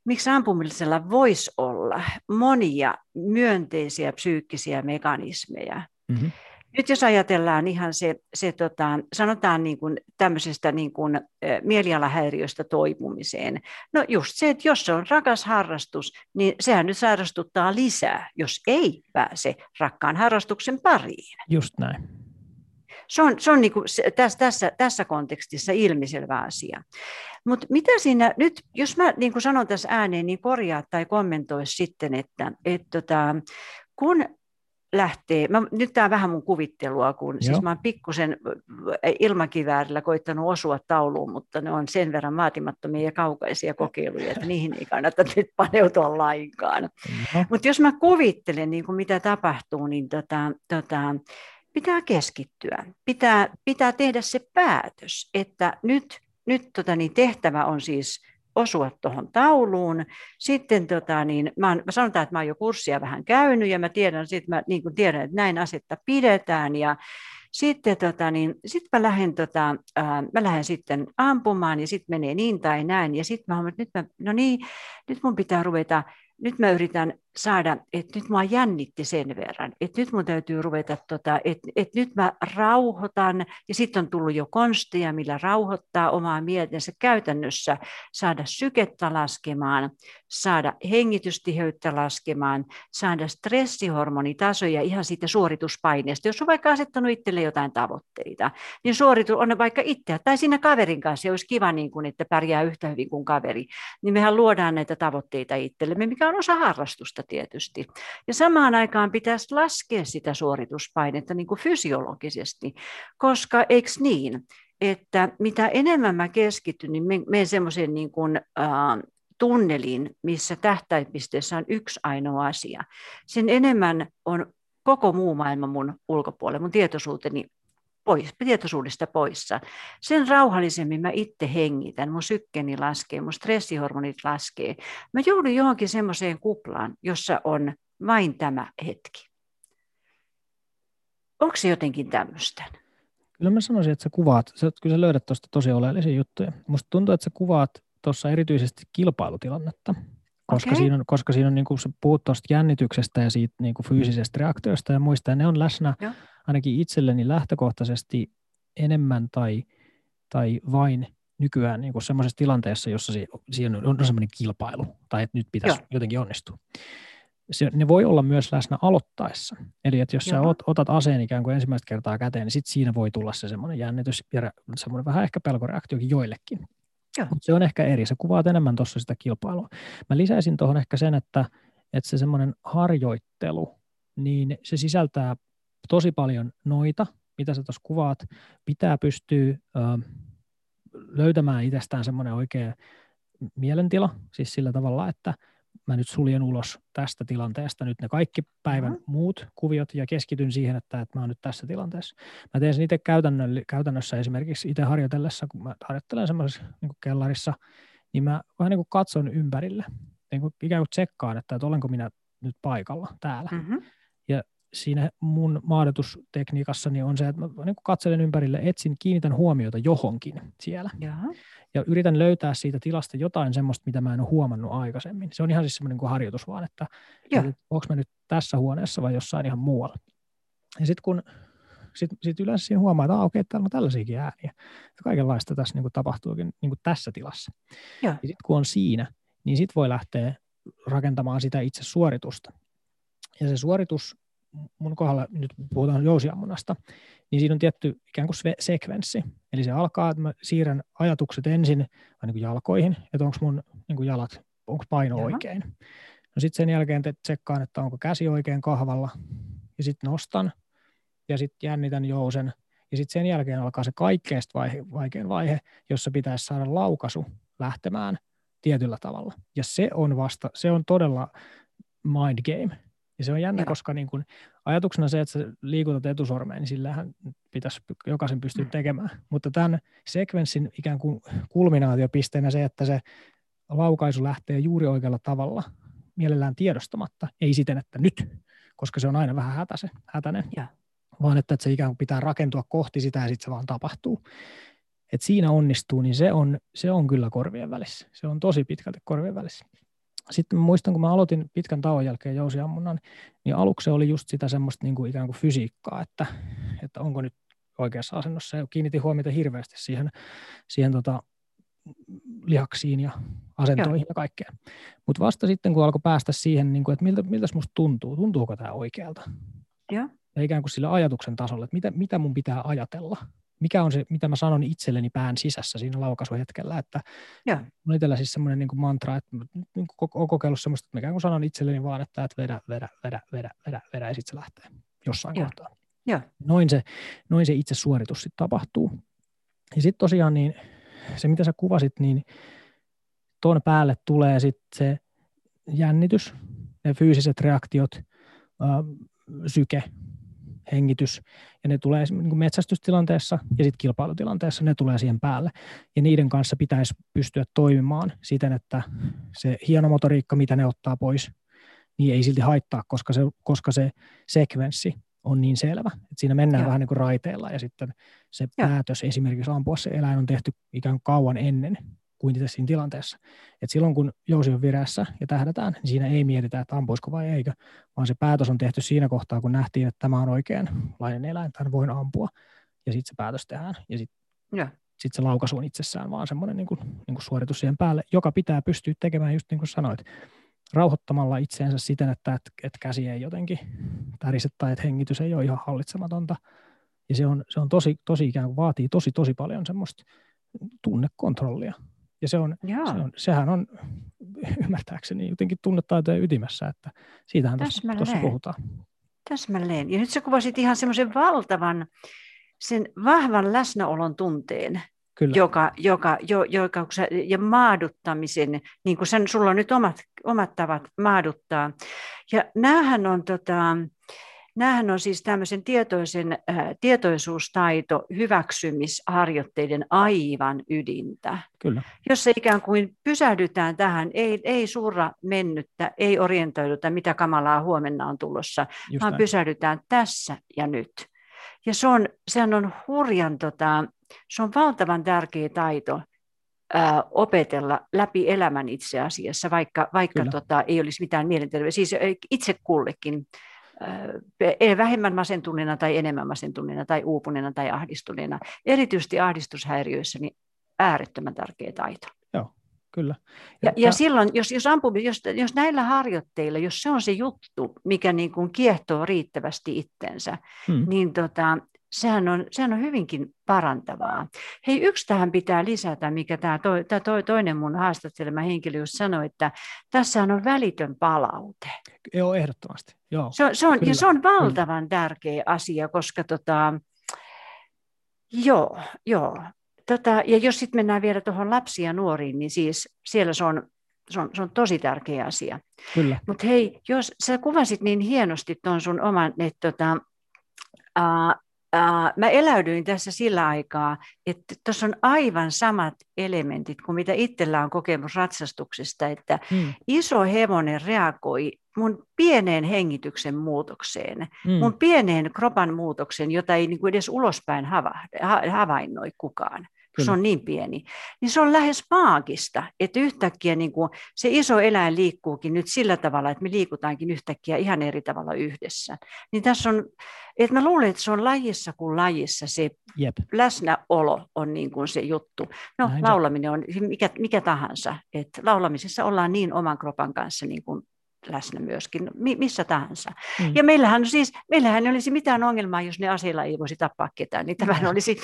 miksi ampumisella voisi olla monia myönteisiä psyykkisiä mekanismeja. Mm-hmm. Nyt jos ajatellaan ihan se, se tota, sanotaan niin kuin tämmöisestä niin kuin mielialahäiriöstä toipumiseen. No just se, että jos se on rakas harrastus, niin sehän nyt sairastuttaa lisää, jos ei pääse rakkaan harrastuksen pariin. Just näin. Se on, se on niin kuin tässä, tässä kontekstissa ilmiselvä asia. Mutta mitä siinä nyt, jos mä niin kuin sanon tässä ääneen, niin korjaa tai kommentoi sitten, että et tota, kun lähtee, mä, nyt tämä on vähän mun kuvittelua, kun siis mä oon pikkusen ilmakiväärillä koittanut osua tauluun, mutta ne on sen verran vaatimattomia ja kaukaisia kokeiluja, että niihin ei kannata nyt paneutua lainkaan. Mm-hmm. Mutta jos mä kuvittelen, niin kun mitä tapahtuu, niin tota, tota, pitää keskittyä. Pitää, pitää tehdä se päätös, että nyt, nyt tota, niin tehtävä on siis osua tuohon tauluun. Sitten tota, niin, mä oon, mä sanotaan, että mä oon jo kurssia vähän käynyt ja mä tiedän, sit mä, niin kun tiedän että näin asetta pidetään. Ja sitten tota, niin, sit mä, lähden, tota, ää, mä lähden sitten ampumaan ja sitten menee niin tai näin. Ja sitten mä huomaan, että nyt, mä, no niin, nyt mun pitää ruveta, nyt mä yritän saada, että nyt mua jännitti sen verran, että nyt mun täytyy ruveta, tota, että, että nyt mä rauhoitan, ja sitten on tullut jo konsteja, millä rauhoittaa omaa mieltänsä käytännössä, saada sykettä laskemaan, saada hengitystiheyttä laskemaan, saada stressihormonitasoja ihan siitä suorituspaineesta. Jos on vaikka asettanut itselle jotain tavoitteita, niin suoritus on vaikka itseä, tai siinä kaverin kanssa, ja olisi kiva, niin kun, että pärjää yhtä hyvin kuin kaveri, niin mehän luodaan näitä tavoitteita itsellemme, mikä on osa harrastusta tietysti. Ja samaan aikaan pitäisi laskea sitä suorituspainetta niin kuin fysiologisesti, koska eikö niin, että mitä enemmän mä keskityn, niin menen semmoiseen niin kuin, äh, tunnelin, missä tähtäinpisteessä on yksi ainoa asia. Sen enemmän on koko muu maailma mun ulkopuolella, mun tietoisuuteni pois, tietoisuudesta poissa. Sen rauhallisemmin mä itse hengitän, mun sykkeni laskee, mun stressihormonit laskee. Mä joudun johonkin semmoiseen kuplaan, jossa on vain tämä hetki. Onko se jotenkin tämmöistä? Kyllä mä sanoisin, että sä kuvaat, sä, kyllä sä löydät tuosta tosi oleellisia juttuja. Musta tuntuu, että sä kuvaat tuossa erityisesti kilpailutilannetta. Koska okay. siinä on, koska siinä on niin kuin sä puhut tuosta jännityksestä ja siitä niin kuin fyysisestä reaktiosta ja muista, ja ne on läsnä Joo. ainakin itselleni lähtökohtaisesti enemmän tai, tai vain nykyään niin kuin semmoisessa tilanteessa, jossa se, siinä on, on semmoinen kilpailu, tai että nyt pitäisi Joo. jotenkin onnistua. Se, ne voi olla myös läsnä aloittaessa. Eli että jos Joo. sä ot, otat aseen ikään kuin ensimmäistä kertaa käteen, niin sitten siinä voi tulla se semmoinen jännitys ja semmoinen vähän ehkä pelkoreaktiokin joillekin. Mutta se on ehkä eri. Sä kuvaat enemmän tuossa sitä kilpailua. Mä lisäisin tuohon ehkä sen, että, että se semmoinen harjoittelu, niin se sisältää tosi paljon noita, mitä sä tuossa kuvaat. Pitää pystyä ö, löytämään itsestään semmoinen oikea mielentila, siis sillä tavalla, että mä nyt suljen ulos tästä tilanteesta nyt ne kaikki päivän mm-hmm. muut kuviot ja keskityn siihen, että, että mä oon nyt tässä tilanteessa. Mä teen sen itse käytännössä esimerkiksi itse harjoitellessa, kun mä harjoittelen semmoisessa niin kuin kellarissa, niin mä vähän niin kuin katson ympärille, niin kuin ikään kuin tsekkaan, että, että olenko minä nyt paikalla täällä. Mm-hmm. Ja siinä mun maadotustekniikassani on se, että mä niin kuin katselen ympärille, etsin, kiinnitän huomiota johonkin siellä. Jaha. Ja yritän löytää siitä tilasta jotain semmoista, mitä mä en ole huomannut aikaisemmin. Se on ihan siis semmoinen kuin harjoitus vaan, että, että onko mä nyt tässä huoneessa vai jossain ihan muualla. Ja sitten kun sit, sit yleensä siinä huomaa, että ah, okei, okay, täällä on tällaisiakin ääniä. Kaikenlaista tässä niin kuin tapahtuukin niin kuin tässä tilassa. Ja, ja sitten kun on siinä, niin sitten voi lähteä rakentamaan sitä itse suoritusta. Ja se suoritus mun kohdalla nyt puhutaan jousiammunasta, niin siinä on tietty ikään kuin sekvenssi. Eli se alkaa, että mä siirrän ajatukset ensin niin kuin jalkoihin, että onko mun niin kuin jalat, onko paino Jaha. Oikein. No sitten sen jälkeen te tsekkaan, että onko käsi oikein kahvalla, ja sitten nostan, ja sitten jännitän jousen, ja sitten sen jälkeen alkaa se kaikkeesta vaihe, vaikein vaihe, jossa pitäisi saada laukaisu lähtemään tietyllä tavalla. Ja se on vasta, se on todella mind game. Ja se on jännä, Joo. koska niin kun ajatuksena se, että sä liikutat etusormeen, niin sillähän pitäisi jokaisen pystyä tekemään. Mutta tämän sekvenssin ikään kuin kulminaatiopisteenä se, että se laukaisu lähtee juuri oikealla tavalla, mielellään tiedostamatta, ei siten, että nyt, koska se on aina vähän hätäse, hätäinen, Joo. vaan että, että se ikään kuin pitää rakentua kohti sitä ja sitten se vaan tapahtuu. Et siinä onnistuu, niin se on, se on kyllä korvien välissä. Se on tosi pitkälti korvien välissä. Sitten muistan, kun mä aloitin pitkän tauon jälkeen jousiammunnan, niin aluksi se oli just sitä semmoista niin kuin ikään kuin fysiikkaa, että, että onko nyt oikeassa asennossa. Ja kiinnitin huomiota hirveästi siihen, siihen tota, lihaksiin ja asentoihin Joo. ja kaikkeen. Mutta vasta sitten, kun alkoi päästä siihen, niin kuin, että miltä, miltäs musta tuntuu, tuntuuko tämä oikealta. Joo. Ja ikään kuin sillä ajatuksen tasolla, että mitä, mitä mun pitää ajatella. mikä on se, mitä mä sanon itselleni pään sisässä siinä laukaisuhetkellä, että on itsellä siis semmoinen niin kuin mantra, että niin kuin olen kokeillut semmoista, että mä ikään kuin sanon itselleni vaan, että vedä, vedä, vedä, vedä, vedä, vedä, ja sitten se lähtee jossain ja. kohtaa. Ja. Noin, se, noin se itse suoritus sitten tapahtuu. Ja sitten tosiaan niin se, mitä sä kuvasit, niin tuon päälle tulee sitten se jännitys, ne fyysiset reaktiot, syke, hengitys, ja ne tulee niin metsästystilanteessa ja sitten kilpailutilanteessa, ne tulee siihen päälle. Ja niiden kanssa pitäisi pystyä toimimaan siten, että se hieno motoriikka, mitä ne ottaa pois, niin ei silti haittaa, koska se, koska se sekvenssi on niin selvä. Et siinä mennään ja. vähän niin kuin raiteilla, ja sitten se ja. päätös esimerkiksi ampua se eläin on tehty ikään kuin kauan ennen kuin itse siinä tilanteessa. Et silloin kun jousi on vireässä ja tähdätään, niin siinä ei mietitä, että ampuisiko vai eikö, vaan se päätös on tehty siinä kohtaa, kun nähtiin, että tämä on oikeanlainen eläin, tämän voin ampua, ja sitten se päätös tehdään, ja sitten sit se laukaisu on itsessään vaan semmoinen niin kuin, niin kuin suoritus siihen päälle, joka pitää pystyä tekemään just niin kuin sanoit, rauhoittamalla itseensä siten, että et, et käsi ei jotenkin tärise tai että hengitys ei ole ihan hallitsematonta, ja se on, se on tosi, tosi ikään kuin vaatii tosi, tosi paljon semmoista tunnekontrollia. Ja se on, se on, sehän on ymmärtääkseni jotenkin tunnetaitojen ytimessä, että siitähän tuossa puhutaan. Täsmälleen. Ja nyt sä kuvasit ihan semmoisen valtavan, sen vahvan läsnäolon tunteen, joka, joka, jo, joka, ja maaduttamisen, niin kuin sen, sulla on nyt omat, omat tavat maaduttaa. Ja näähän on tota... Nämähän on siis tämmöisen tietoisen, ää, tietoisuustaito hyväksymisharjoitteiden aivan ydintä. Kyllä. Jos se ikään kuin pysähdytään tähän, ei, ei surra mennyttä, ei orientoiduta, mitä kamalaa huomenna on tulossa, Just vaan näin. pysähdytään tässä ja nyt. Ja se on, sehän on hurjan, tota, se on valtavan tärkeä taito ää, opetella läpi elämän itse asiassa, vaikka, vaikka tota, ei olisi mitään mielenterveyttä, siis itse kullekin. Vähemmän masentuneena tai enemmän masentuneena tai uupuneena tai ahdistuneena. Erityisesti ahdistushäiriöissä niin äärettömän tärkeä taito. Joo, kyllä. Ja, ja, ja silloin, jos, jos, ampuminen, jos, jos näillä harjoitteilla, jos se on se juttu, mikä niin kuin kiehtoo riittävästi itsensä, hmm. niin tota, sehän, on, sehän on hyvinkin parantavaa. Hei, yksi tähän pitää lisätä, mikä tämä toi, toi, toinen mun haastattelema henkilö just sanoi, että tässähän on välitön palaute. Joo, ehdottomasti. Joo, se, se on, ja se on valtavan tärkeä asia, koska tota, joo, joo, tota, ja jos sitten mennään vielä tuohon lapsiin ja nuoriin, niin siis siellä se on, se on, se on tosi tärkeä asia. Mutta hei, jos sä kuvasit niin hienosti tuon sun oman, että tota, ää, ää, mä eläydyin tässä sillä aikaa, että tuossa on aivan samat elementit kuin mitä itsellä on kokemus ratsastuksesta, että hmm. iso hevonen reagoi mun pieneen hengityksen muutokseen, mm. mun pieneen kropan muutokseen, jota ei niinku edes ulospäin havainnoi kukaan, Kyllä. se on niin pieni, niin se on lähes maagista, että yhtäkkiä niinku se iso eläin liikkuukin nyt sillä tavalla, että me liikutaankin yhtäkkiä ihan eri tavalla yhdessä. Niin tässä on, että mä luulen, että se on lajissa kuin lajissa se Jep. läsnäolo on niinku se juttu. No Näin laulaminen on mikä, mikä tahansa, että laulamisessa ollaan niin oman kropan kanssa niin kuin läsnä myöskin, missä tahansa. Mm. Ja meillähän, siis, meillähän ei olisi mitään ongelmaa, jos ne aseilla ei voisi tappaa ketään. Niin tämähän olisi,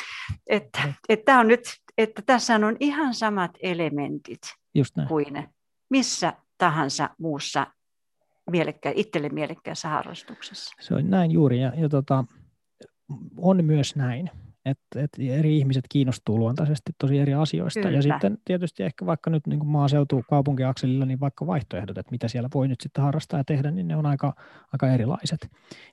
että, että, on nyt, että tässä on ihan samat elementit kuin missä tahansa muussa mielekkä, itselle mielekkäässä harrastuksessa. Se on näin juuri, ja, ja tota, on myös näin, että et eri ihmiset kiinnostuu luontaisesti tosi eri asioista. Kyllä. Ja sitten tietysti ehkä vaikka nyt niin maaseutu kaupunkiakselilla, niin vaikka vaihtoehdot, että mitä siellä voi nyt sitten harrastaa ja tehdä, niin ne on aika, aika erilaiset.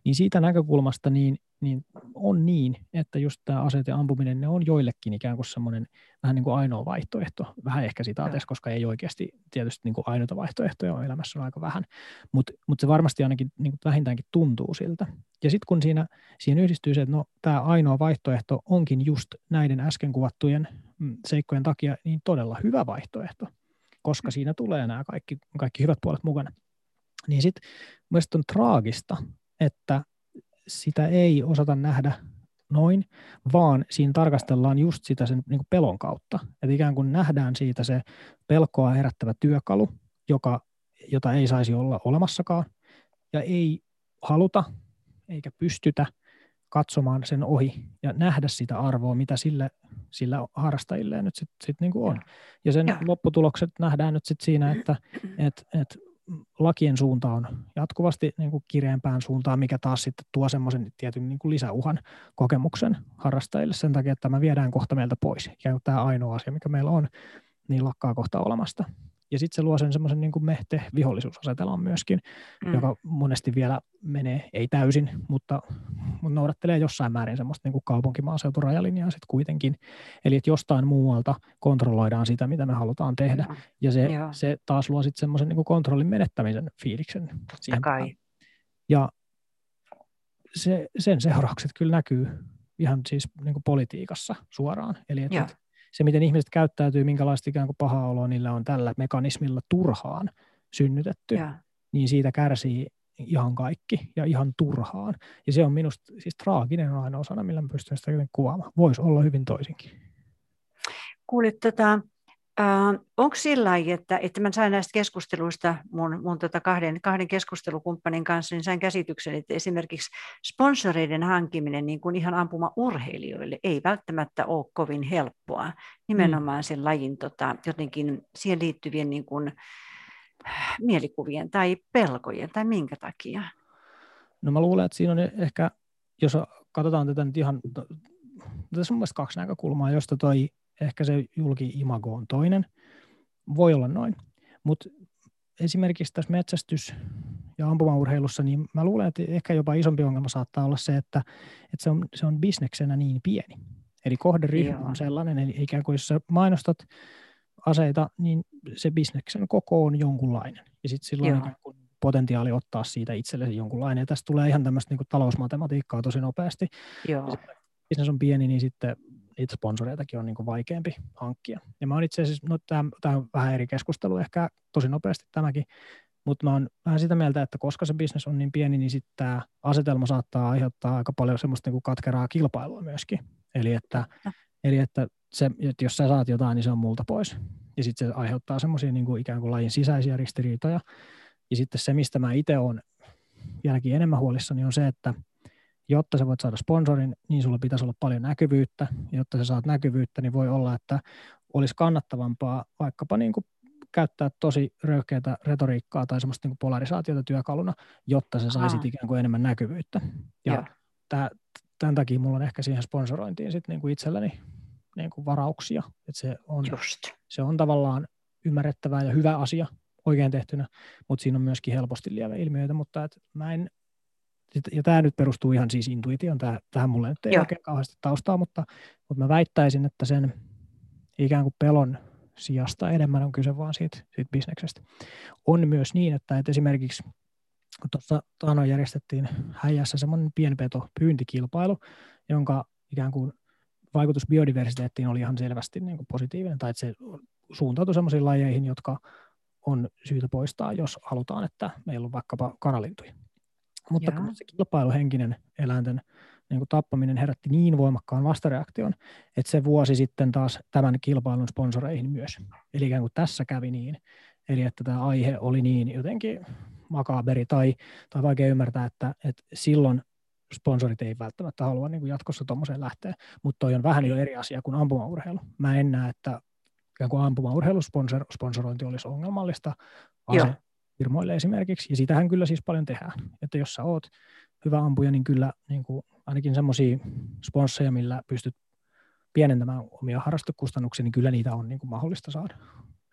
Niin siitä näkökulmasta niin, niin on niin, että just tämä aseet ja ampuminen, ne on joillekin ikään kuin semmoinen vähän niin kuin ainoa vaihtoehto. Vähän ehkä sitaates, koska ei oikeasti tietysti niin kuin ainoita vaihtoehtoja on elämässä on aika vähän. Mutta mut se varmasti ainakin niin kuin vähintäänkin tuntuu siltä. Ja sitten kun siinä, siihen yhdistyy se, että no tämä ainoa vaihtoehto onkin just näiden äsken kuvattujen seikkojen takia niin todella hyvä vaihtoehto, koska siinä tulee nämä kaikki, kaikki hyvät puolet mukana. Niin sitten mielestäni on traagista, että sitä ei osata nähdä noin, vaan siinä tarkastellaan just sitä sen niin kuin pelon kautta. Että ikään kuin nähdään siitä se pelkoa herättävä työkalu, joka, jota ei saisi olla olemassakaan ja ei haluta eikä pystytä katsomaan sen ohi ja nähdä sitä arvoa, mitä sillä, sillä harrastajilla nyt sit, sit niin kuin on. Ja sen ja. lopputulokset nähdään nyt sit siinä, että et, et lakien suunta on jatkuvasti niin kuin kireämpään suuntaan, mikä taas sitten tuo semmoisen tietyn niin kuin lisäuhan kokemuksen harrastajille sen takia, että tämä viedään kohta meiltä pois. Ikään kuin tämä ainoa asia, mikä meillä on, niin lakkaa kohta olemasta. Ja sitten se luo sen semmoisen niin kuin me-te-vihollisuusasetelman myöskin, mm. joka monesti vielä menee, ei täysin, mutta, mutta noudattelee jossain määrin semmoista niin kuin kaupunkimaaseutu-rajalinjaa sitten kuitenkin. Eli että jostain muualta kontrolloidaan sitä, mitä me halutaan tehdä. Mm. Ja se, se taas luo sitten semmoisen niin kuin kontrollin menettämisen fiiliksen. Ja se, sen seuraukset kyllä näkyy ihan siis niin kuin politiikassa suoraan. Eli että se, miten ihmiset käyttäytyy, minkälaista ikään kuin pahaa oloa niillä on tällä mekanismilla turhaan synnytetty, ja. niin siitä kärsii ihan kaikki ja ihan turhaan. Ja se on minusta siis traaginen aina osana, millä mä pystyn sitä kuvaamaan. Voisi olla hyvin toisinkin. Kuulit, tota, äh, onko sillä lailla, että, että mä sain näistä keskusteluista mun, mun tota kahden, kahden keskustelukumppanin kanssa, niin sain käsityksen, että esimerkiksi sponsoreiden hankiminen niin kuin ihan ampumaurheilijoille ei välttämättä ole kovin helppoa. Nimenomaan sen lajin tota, jotenkin siihen liittyvien niin kuin mielikuvien tai pelkojen tai minkä takia? No mä luulen, että siinä on ehkä, jos katsotaan tätä nyt ihan, tässä on mielestäni kaksi näkökulmaa, josta toi ehkä se julki-imago on toinen. Voi olla noin, mutta esimerkiksi tässä metsästys- ja ampumaurheilussa, niin mä luulen, että ehkä jopa isompi ongelma saattaa olla se, että, että se on, se on bisneksenä niin pieni. Eli kohderyhmä on sellainen, eli ikään kuin jos sä mainostat aseita, niin se bisneksen koko on jonkunlainen. Ja sitten silloin on ikään kuin potentiaali ottaa siitä itsellesi jonkunlainen. Ja tässä tulee ihan tämmöistä niin kuin talousmatematiikkaa tosi nopeasti. Bisnes on pieni, niin sitten niitä sponsoreitakin on niin kuin vaikeampi hankkia. Ja mä oon itse asiassa, no tämä on vähän eri keskustelu, ehkä tosi nopeasti tämäkin, mutta mä oon vähän sitä mieltä, että koska se bisnes on niin pieni, niin sitten tämä asetelma saattaa aiheuttaa aika paljon semmoista niin kuin katkeraa kilpailua myöskin. Eli että, eli että se, että jos sä saat jotain, niin se on multa pois. Ja sitten se aiheuttaa semmoisia niin kuin ikään kuin lajin sisäisiä ristiriitoja. Ja sitten se, mistä mä itse olen vieläkin enemmän huolissani, on se, että jotta sä voit saada sponsorin, niin sulla pitäisi olla paljon näkyvyyttä. Ja jotta sä saat näkyvyyttä, niin voi olla, että olisi kannattavampaa vaikkapa niin kuin käyttää tosi röyhkeätä retoriikkaa tai semmoista niin kuin polarisaatiota työkaluna, jotta sä saisit ikään kuin enemmän näkyvyyttä. Ja tää, tämän takia mulla on ehkä siihen sponsorointiin sit niin kuin itselläni niin kuin varauksia, että se on, se on tavallaan ymmärrettävää ja hyvä asia oikein tehtynä, mutta siinä on myöskin helposti lieveilmiöitä, mutta et mä en, ja tämä nyt perustuu ihan siis intuitioon, tää, tähän mulle nyt ei Joo. oikein kauheasti taustaa, mutta, mutta mä väittäisin, että sen ikään kuin pelon sijasta enemmän on kyse vaan siitä, siitä bisneksestä. On myös niin, että et esimerkiksi kun tuossa taanoin järjestettiin Häijässä semmoinen pienpeto-pyyntikilpailu, jonka ikään kuin vaikutus biodiversiteettiin oli ihan selvästi niin kuin positiivinen, tai että se suuntautui sellaisiin lajeihin, jotka on syytä poistaa, jos halutaan, että meillä on vaikkapa kanalintuja. Mutta Jaa. se kilpailuhenkinen eläinten niin kuin tappaminen herätti niin voimakkaan vastareaktion, että se vuosi sitten taas tämän kilpailun sponsoreihin myös. Eli ikään kuin tässä kävi niin, eli että tämä aihe oli niin jotenkin makaberi tai, tai vaikea ymmärtää, että, että silloin sponsorit ei välttämättä halua niin kuin jatkossa tuommoiseen lähteä, mutta toi on vähän jo eri asia kuin ampumaurheilu. Mä en näe, että ikään kuin ampumaurheilusponsorointi olisi ongelmallista asefirmoille esimerkiksi, ja sitähän kyllä siis paljon tehdään. Että jos sä oot hyvä ampuja, niin kyllä niin kuin ainakin semmoisia sponsseja, millä pystyt pienentämään omia harrastukustannuksia, niin kyllä niitä on niin kuin mahdollista saada.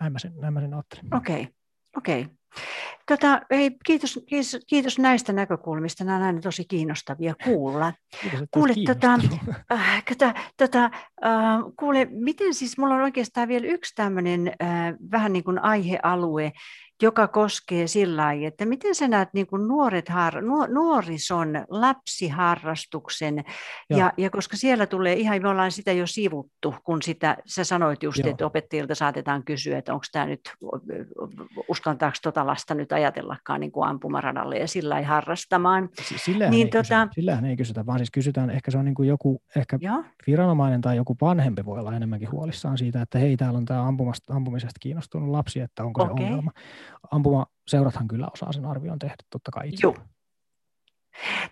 Näin mä sen, näin mä sen ajattelin. Okei, okay. okei. Okay. Tota, hei, kiitos, kiitos, kiitos näistä näkökulmista. Nämä on aina tosi kiinnostavia kuulla. Kuule, tota, äh, kata, tota, äh, kuule, miten siis, mulla on oikeastaan vielä yksi tämmöinen äh, vähän niin kuin aihealue, joka koskee sillä lailla, että miten sä näet niin kuin nuoret har, nuor, nuorison lapsiharrastuksen, ja, ja koska siellä tulee ihan, me ollaan sitä jo sivuttu, kun sitä, sä sanoit just, Joo. että opettajilta saatetaan kysyä, että onko tämä nyt, uskaltaako tota lasta nyt ajatellakaan niin kuin ampumaradalle ja sillä lailla harrastamaan. Sillähän, niin, ei tota... Sillähän ei kysytä, vaan siis kysytään, ehkä se on niin kuin joku, ehkä Joo. viranomainen tai joku vanhempi voi olla enemmänkin huolissaan siitä, että hei, täällä on tämä ampumasta, ampumisesta kiinnostunut lapsi, että onko okay. se ongelma. Ampumaseurathan kyllä osaa sen arvion tehdä totta kai itse. Joo.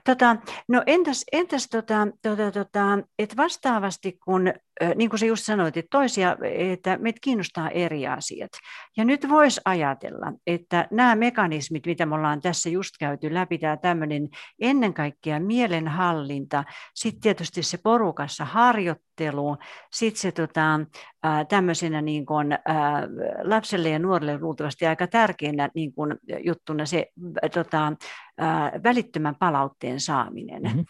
Tota, no entäs, entäs tota, tota, tota, et vastaavasti, kun niin kuin sä just sanoit, että toisia, että meitä kiinnostaa eri asiat. Ja nyt voisi ajatella, että nämä mekanismit, mitä me ollaan tässä just käyty läpi, tämä tämmöinen ennen kaikkea mielenhallinta, sitten tietysti se porukassa harjoittelu, sitten se tota, tämmöisenä niin kuin, lapselle ja nuorelle luultavasti aika tärkeänä niin kuin juttuna se tota, välittömän palautteen saaminen. Mm-hmm.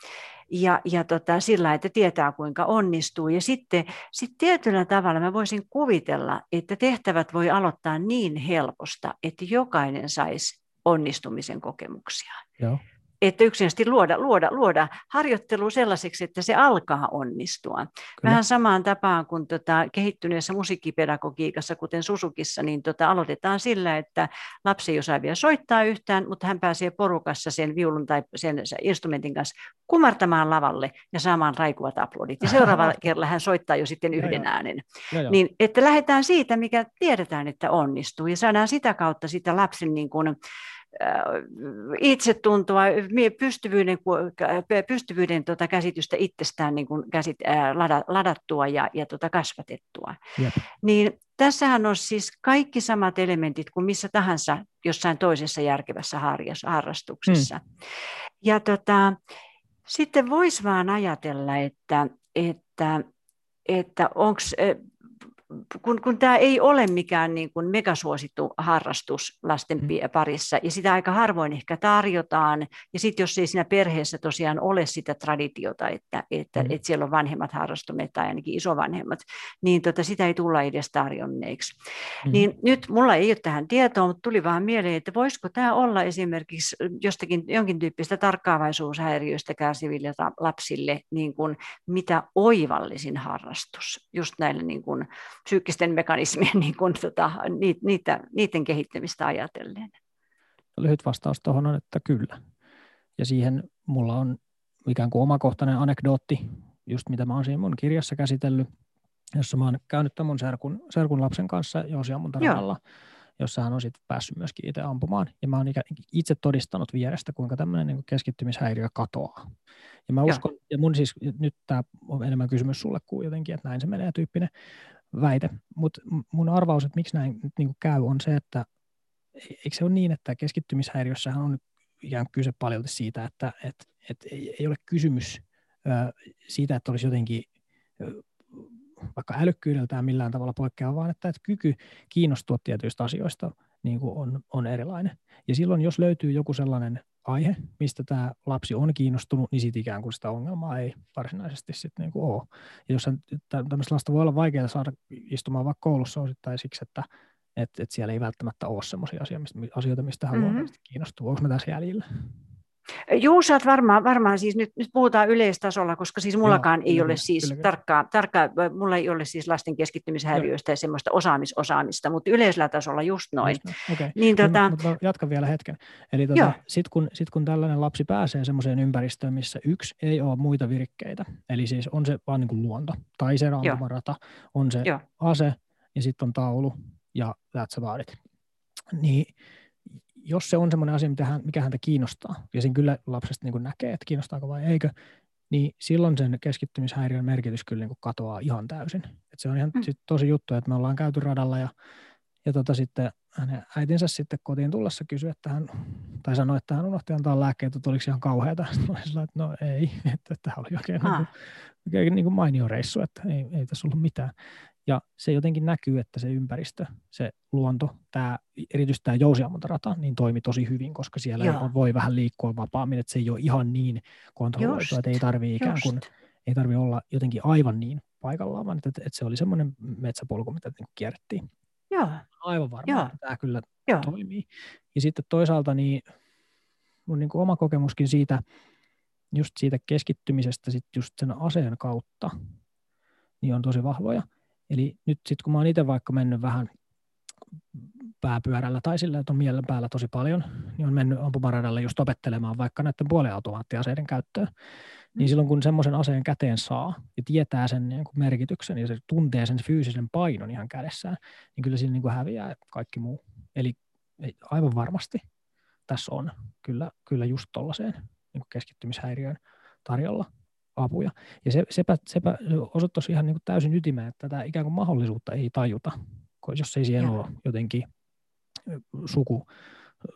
Ja, ja tota, sillä, että tietää kuinka onnistuu. Ja sitten sit tietyllä tavalla mä voisin kuvitella, että tehtävät voi aloittaa niin helposta, että jokainen saisi onnistumisen kokemuksia. Joo. Että yksinkertaisesti luoda, luoda, luoda harjoittelu sellaiseksi, että se alkaa onnistua. Kyllä. Vähän samaan tapaan kuin tota kehittyneessä musiikkipedagogiikassa, kuten Suzukissa, niin tota aloitetaan sillä, että lapsi ei osaa vielä soittaa yhtään, mutta hän pääsee porukassa sen viulun tai sen instrumentin kanssa kumartamaan lavalle ja saamaan raikuvat aplodit. Ja seuraavalla kerralla hän soittaa jo sitten yhden äänen. Ja niin, että lähdetään siitä, mikä tiedetään, että onnistuu, ja saadaan sitä kautta sitä lapsen niin kuin itsetuntoa, pystyvyyden, pystyvyyden tuota käsitystä itsestään niin kuin käsit, ää, ladattua ja, ja tuota kasvatettua. Jep. Niin tässähän on siis kaikki samat elementit kuin missä tahansa jossain toisessa järkevässä harrastuksessa. Mm. Ja tota, sitten voisi vaan ajatella, että, että, että onko... Kun, kun tämä ei ole mikään niin kuin megasuosittu harrastus lasten parissa, ja sitä aika harvoin ehkä tarjotaan, ja sitten jos ei siinä perheessä tosiaan ole sitä traditiota, että, että, että siellä on vanhemmat harrastuneet tai ainakin isovanhemmat, niin tota, sitä ei tulla edes tarjonneeksi. Mm. Niin nyt mulla ei ole tähän tietoa, mutta tuli vaan mieleen, että voisiko tämä olla esimerkiksi jostakin jonkin tyyppistä tarkkaavaisuushäiriöistä kärsiville lapsille niin kuin mitä oivallisin harrastus, just näillä niin kuin psyykkisten mekanismien niin kuin, tota, niitä, niiden kehittämistä ajatellen? Lyhyt vastaus tuohon on, että kyllä. Ja siihen mulla on ikään kuin omakohtainen anekdootti, just mitä mä oon siinä mun kirjassa käsitellyt, jossa mä oon käynyt tämän mun serkun, serkun lapsen kanssa Joosian mun tarvalla, jossa hän on sitten päässyt myöskin itse ampumaan. Ja mä oon itse todistanut vierestä, kuinka tämmöinen niin kuin keskittymishäiriö katoaa. Ja mä uskon, ja mun siis, nyt tämä on enemmän kysymys sulle kuin jotenkin, että näin se menee tyyppinen väite, mutta mun arvaus, että miksi näin nyt niin käy, on se, että eikö se ole niin, että keskittymishäiriössähän on ikään kuin kyse paljolti siitä, että et, et ei ole kysymys siitä, että olisi jotenkin vaikka älykkyydeltään millään tavalla poikkeava, vaan että, että kyky kiinnostua tietyistä asioista niin kuin on, on erilainen. Ja silloin, jos löytyy joku sellainen aihe, mistä tämä lapsi on kiinnostunut, niin siitä ikään kuin sitä ongelmaa ei varsinaisesti sitten niin kuin ole. Ja jos tämmöistä lasta voi olla vaikeaa saada istumaan vaikka koulussa osittain siksi, että et, et siellä ei välttämättä ole semmoisia asioita, mistä hän mm-hmm. luonnollisesti kiinnostuu. Onko me tässä jäljellä? Juu, sä oot varmaan, varmaan siis nyt, nyt puhutaan yleistasolla, koska siis mullakaan Joo, ei kyllä, ole siis kyllä, tarkkaa, tarkkaa, mulla ei ole siis lasten keskittymishäiriöistä ja semmoista osaamisosaamista, mutta yleisellä tasolla just noin. Okay. Niin, no, tota... Mutta jatkan vielä hetken. Eli tota, sitten kun, sit kun tällainen lapsi pääsee semmoiseen ympäristöön, missä yksi ei ole muita virikkeitä, eli siis on se vaan niin kuin luonto, tai se rantumarata, on se Joo. ase, ja sitten on taulu, ja that's about it. Niin... Jos se on semmoinen asia, mikä häntä kiinnostaa, ja sen kyllä lapsesta niin kuin näkee, että kiinnostaako vai eikö, niin silloin sen keskittymishäiriön merkitys kyllä niin kuin katoaa ihan täysin. Et se on ihan mm. sit tosi juttu, että me ollaan käyty radalla, ja, ja tota sitten hänen äitinsä sitten kotiin tullessa kysyi, että hän, tai sanoi, että hän unohti antaa lääkkeitä, että oliko ihan kauheata. Mä olin sillä, että no ei, että tämä oli oikein, ah. niin kuin, oikein niin kuin mainio reissu, että ei, ei tässä ollut mitään. Ja se jotenkin näkyy, että se ympäristö, se luonto, tämä, erityisesti tämä jousiammuntarata, niin toimi tosi hyvin, koska siellä Joo. voi vähän liikkua vapaammin, että se ei ole ihan niin kontrolloitua, että ei tarvitse ikään kuin, ei tarvitse olla jotenkin aivan niin paikallaan, vaan että, että se oli semmoinen metsäpolku, mitä niin kierrettiin. Joo. Aivan varmaan, että tämä kyllä Joo. toimii. Ja sitten toisaalta niin mun niin kuin oma kokemuskin siitä, just siitä keskittymisestä sit just sen aseen kautta, niin on tosi vahvoja. Eli nyt sitten kun mä oon itse vaikka mennyt vähän pääpyörällä tai sillä, että on mielen päällä tosi paljon, niin on mennyt ampumaradalle just opettelemaan vaikka näiden puoliautomaattiaseiden käyttöön. Niin silloin kun semmoisen aseen käteen saa ja tietää sen niin kuin merkityksen ja se tuntee sen fyysisen painon ihan kädessään, niin kyllä siinä niin kuin häviää kaikki muu. Eli aivan varmasti tässä on kyllä, kyllä just tollaiseen niin keskittymishäiriöön tarjolla apuja. Ja se, sepä, sepä osoittaisi ihan niin kuin täysin ytimeen, että tätä ikään kuin mahdollisuutta ei tajuta, jos ei siihen ole jotenkin suku,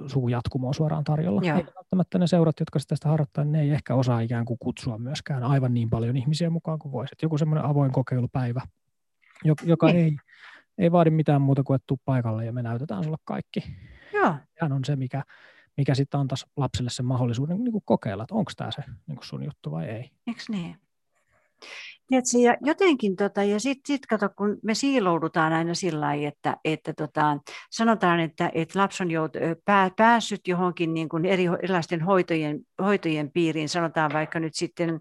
sukujatkumoa suoraan tarjolla. Joo. Ei välttämättä ne seurat, jotka sitä, sitä harjoittaa, ne ei ehkä osaa ikään kuin kutsua myöskään aivan niin paljon ihmisiä mukaan kuin voisi. Joku semmoinen avoin kokeilupäivä, joka niin. ei, ei vaadi mitään muuta kuin, että tuu paikalle ja me näytetään sulle kaikki. Tämä on se, mikä... mikä sitten antaisi lapselle sen mahdollisuuden niin kuin kokeilla, että onko tämä se niin kuin sun juttu vai ei. Eikö niin? Tiedätkö, ja jotenkin, tota, ja sitten sit, kato, kun me siiloudutaan aina sillä lailla, että, että tota, sanotaan, että, että lapsi on jout, pää, päässyt johonkin niin kuin eri, erilaisten hoitojen, hoitojen piiriin, sanotaan vaikka nyt sitten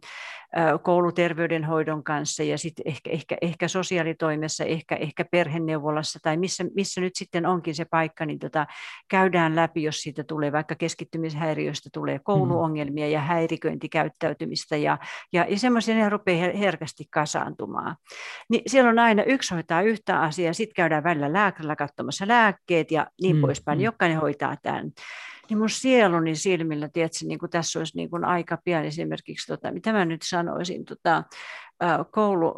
kouluterveydenhoidon kanssa ja sitten ehkä, ehkä, ehkä sosiaalitoimessa, ehkä, ehkä perheneuvolassa tai missä, missä nyt sitten onkin se paikka, niin tota, käydään läpi, jos siitä tulee vaikka keskittymishäiriöstä, tulee kouluongelmia ja häiriköintikäyttäytymistä ja, ja, ja semmoisia, ne rupeaa herkästi kasaantumaan. Niin siellä on aina yksi hoitaa yhtä asiaa, sitten käydään välillä lääkärillä katsomassa lääkkeet ja niin mm, poispäin, mm. jokainen hoitaa tämän. Niin mun sieluni silmillä, tiedätkö, niin kuin tässä olisi niin kuin aika pian esimerkiksi, tota, mitä mä nyt sanoisin, tota, koulu,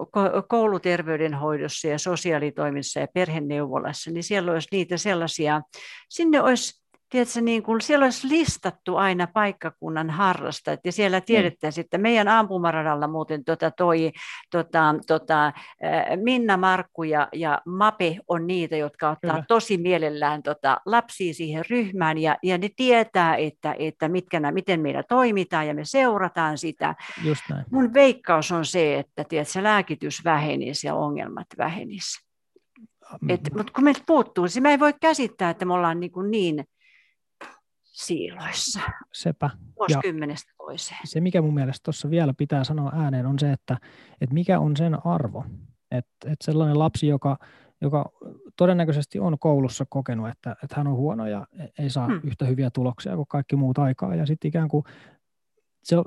kouluterveydenhoidossa ja sosiaalitoimissa ja perheneuvolassa, niin siellä olisi niitä sellaisia, sinne olisi, tiedätkö, niin kuin, siellä olisi listattu aina paikkakunnan harrastajat ja siellä tiedettäisiin, että meidän ampumaradalla muuten tota toi, tota, tota, Minna, Markku ja, ja Mape on niitä, jotka ottaa Kyllä. tosi mielellään tota, lapsia siihen ryhmään ja, ja ne tietää, että, että mitkä nämä, miten meillä toimitaan ja me seurataan sitä. Just näin. Mun veikkaus on se, että tiedätkö, lääkitys vähenisi ja ongelmat vähenisi. Mm-hmm. Mutta kun meiltä puuttuu, se mä en voi käsittää, että me ollaan niin, kuin niin siiloissa. Sepä. Vuosikymmenestä toiseen. Se, mikä mun mielestä tuossa vielä pitää sanoa ääneen, on se, että, että mikä on sen arvo. Että, että sellainen lapsi, joka, joka todennäköisesti on koulussa kokenut, että, että hän on huono ja ei saa hmm. yhtä hyviä tuloksia kuin kaikki muut aikaa. Ja sitten ikään kuin se on,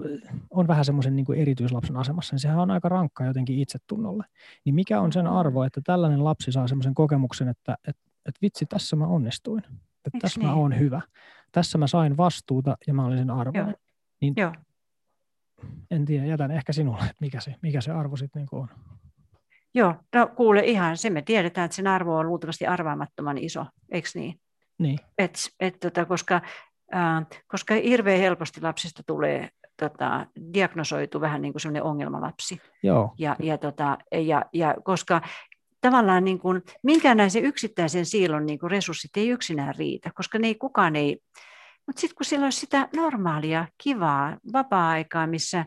on vähän semmoisen niin kuin erityislapsen asemassa, niin sehän on aika rankkaa jotenkin itsetunnolle. Niin mikä on sen arvo, että tällainen lapsi saa semmoisen kokemuksen, että, että, että vitsi, tässä mä onnistuin. Että Eks tässä niin? mä oon hyvä. Tässä mä sain vastuuta ja mä olin sen arvoinen. Niin en tiedä, jätän ehkä sinulle, että mikä se, mikä se arvo sitten niin on. Joo, no kuule ihan se, me tiedetään, että sen arvo on luultavasti arvaamattoman iso, eikö niin? Niin. Et, et, tota, koska, äh, koska hirveän helposti lapsista tulee tota, diagnosoitu vähän niin kuin sellainen ongelmalapsi. Joo. Ja, ja, tota, ja, ja koska... Tavallaan niin kuin, minkäänlaisen yksittäisen siilon niin kuin resurssit ei yksinään riitä, koska ne ei, kukaan ei, mutta sitten kun siellä olisi sitä normaalia, kivaa, vapaa-aikaa, missä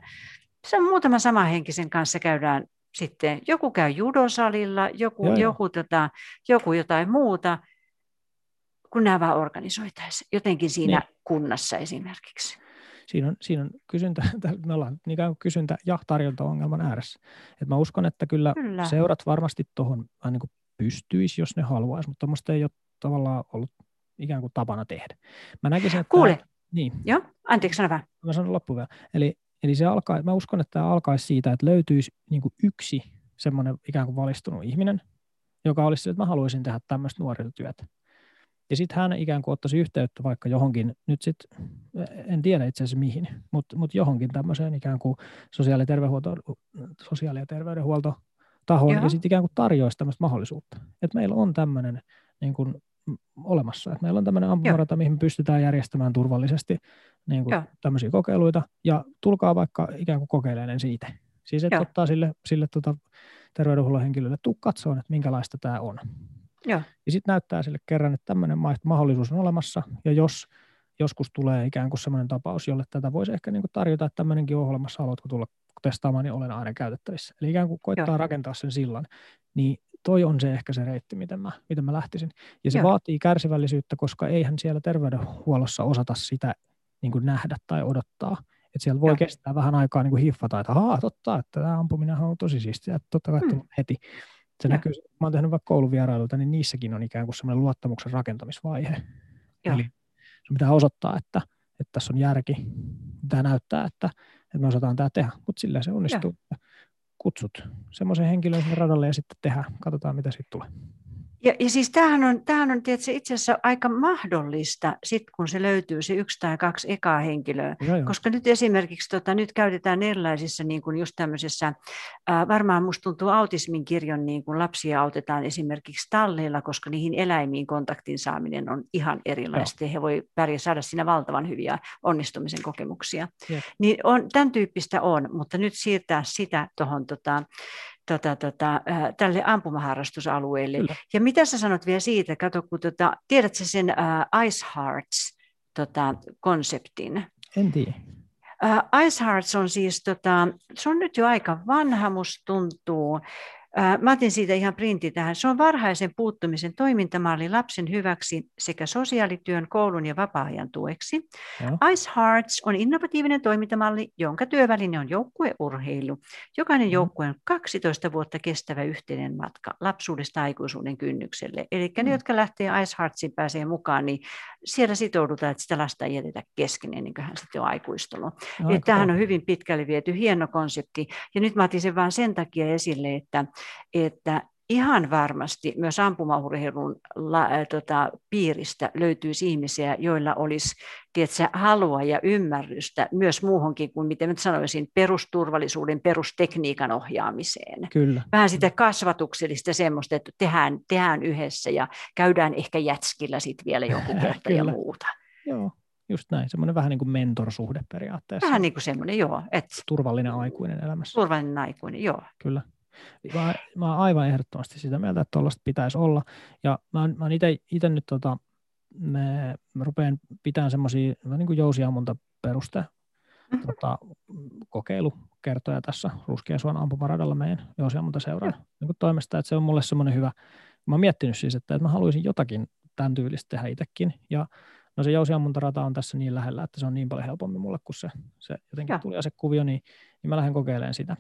muutaman samanhenkisen kanssa käydään sitten, joku käy judosalilla, joku, joo, joku, joo. Tota, joku jotain muuta, kun nämä vaan organisoitaisiin jotenkin siinä niin. kunnassa esimerkiksi. Siinä on, siinä on kysyntä, me ollaan ikään kuin kysyntä- ja tarjontaongelman ääressä. Et mä uskon, että kyllä, kyllä. seurat varmasti tuohon niin kuin pystyisi, jos ne haluaisi, mutta tuommoista ei ole tavallaan ollut ikään kuin tapana tehdä. Mä näkisin, että Kuule, tämä, niin. Joo, anteeksi, sano vähän. Mä sanon loppuun vielä. Eli, eli se alkaa, mä uskon, että tämä alkaisi siitä, että löytyisi niin kuin yksi semmoinen ikään kuin valistunut ihminen, joka olisi se, että mä haluaisin tehdä tämmöistä nuorisotyötä. Ja sitten hän ikään kuin ottaisi yhteyttä vaikka johonkin, nyt sitten en tiedä itse asiassa mihin, mutta mut johonkin tämmöiseen ikään kuin sosiaali- ja, sosiaali- ja terveydenhuoltotahoon, Joo. ja sitten ikään kuin tarjoaisi tämmöistä mahdollisuutta. Että meillä on tämmöinen niin kuin olemassa, että meillä on tämmöinen ampumarata, mihin me pystytään järjestämään turvallisesti niin kuin tämmöisiä kokeiluita, ja tulkaa vaikka ikään kuin kokeilemaan siitä. Siis että ottaa sille, sille tota terveydenhuollon henkilölle, tuu katsomaan, että minkälaista tämä on. Joo. Ja sitten näyttää sille kerran, että tämmöinen mahdollisuus on olemassa, ja jos joskus tulee ikään kuin semmoinen tapaus, jolle tätä voisi ehkä niin kuin tarjota, että tämmöinenkin on olemassa, haluatko tulla testaamaan, niin olen aina käytettävissä. Eli ikään kuin koittaa Joo. rakentaa sen sillan, niin toi on se ehkä se reitti, miten mä, miten mä lähtisin. Ja se Joo. vaatii kärsivällisyyttä, koska eihän siellä terveydenhuollossa osata sitä niin kuin nähdä tai odottaa. Että siellä voi Joo. kestää vähän aikaa niin kuin hiffata, että ahaa, totta, että tämä ampuminen on tosi siistiä, että totta kai hmm. heti. Se näkyy, mä oon tehnyt vaikka kouluvierailuilta, niin niissäkin on ikään kuin semmoinen luottamuksen rakentamisvaihe. Joo. Eli sun pitää osoittaa, että, että tässä on järki, pitää näyttää, että, että me osataan tämä tehdä, mutta sillä se onnistuu. Joo. Kutsut semmoisen henkilön sinne radalle ja sitten tehdään, katsotaan mitä siitä tulee. Ja, ja siis tämähän on, tämähän on tietysti itse asiassa aika mahdollista, sit kun se löytyy se yksi tai kaksi ekaa henkilöä. No koska nyt esimerkiksi tota, nyt käytetään erilaisissa niin kuin just tämmöisessä, ää, varmaan musta tuntuu autismin kirjon niin kuin lapsia autetaan esimerkiksi talleilla, koska niihin eläimiin kontaktin saaminen on ihan erilaista. No. He voi pärjää saada siinä valtavan hyviä onnistumisen kokemuksia. Yeah. Niin on, tämän tyyppistä on, mutta nyt siirtää sitä tuohon... Tota, Tota, tota, tälle ampumaharrastusalueelle. Kyllä. Ja mitä sä sanot vielä siitä, kato, kun tota, tiedätkö sen uh, Ice Hearts-konseptin? Tota, en tiedä. Uh, Ice Hearts on siis, tota, se on nyt jo aika vanha, musta tuntuu. Uh, mä otin siitä ihan printti tähän. Se on varhaisen puuttumisen toimintamalli lapsen hyväksi sekä sosiaalityön, koulun ja vapaa-ajan tueksi. Ja. Ice Hearts on innovatiivinen toimintamalli, jonka työväline on joukkueurheilu. Jokainen joukkue on kaksitoista vuotta kestävä yhteinen matka lapsuudesta aikuisuuden kynnykselle. Eli ne, jotka lähtee Ice Heartsiin, pääsee mukaan, niin siellä sitoudutaan, että sitä lasta ei jätetä kesken ennen kuin hän sitten on aikuistunut. No, tämähän on hyvin pitkälle viety, hieno konsepti. Ja nyt mä otin sen vaan sen takia esille, että että ihan varmasti myös ampumaurheilun la, ä, tota, piiristä löytyisi ihmisiä, joilla olisi tiedätkö, halua ja ymmärrystä myös muuhonkin kuin, miten nyt sanoisin, perusturvallisuuden, perustekniikan ohjaamiseen. Kyllä. Vähän sitä kasvatuksellista semmoista, että tehdään, tehdään yhdessä ja käydään ehkä jätskillä sitten vielä jonkun kohta ja muuta. Joo, just näin. Semmoinen vähän niin kuin mentorsuhde periaatteessa. Vähän niin kuin semmoinen, joo. Et... Turvallinen aikuinen elämässä. Turvallinen aikuinen, joo. Kyllä. Mä, mä oon aivan ehdottomasti sitä mieltä, että tuollaista pitäisi olla. Ja mä, mä itse nyt tota, me, mä rupean pitämään semmoisia niin jousiammunta peruste tota, kokeilukertoja tässä Ruskeasuon ampumaradalla meidän jousiammuntaseuran niin toimesta. Että se on mulle semmoinen hyvä, mä oon miettinyt siis, että, että mä haluaisin jotakin tämän tyylistä tehdä itsekin. Ja no se jousiammuntarata on tässä niin lähellä, että se on niin paljon helpommin mulle, kun se, se jotenkin tuli se kuvio, niin, niin mä lähden kokeilemaan sitä.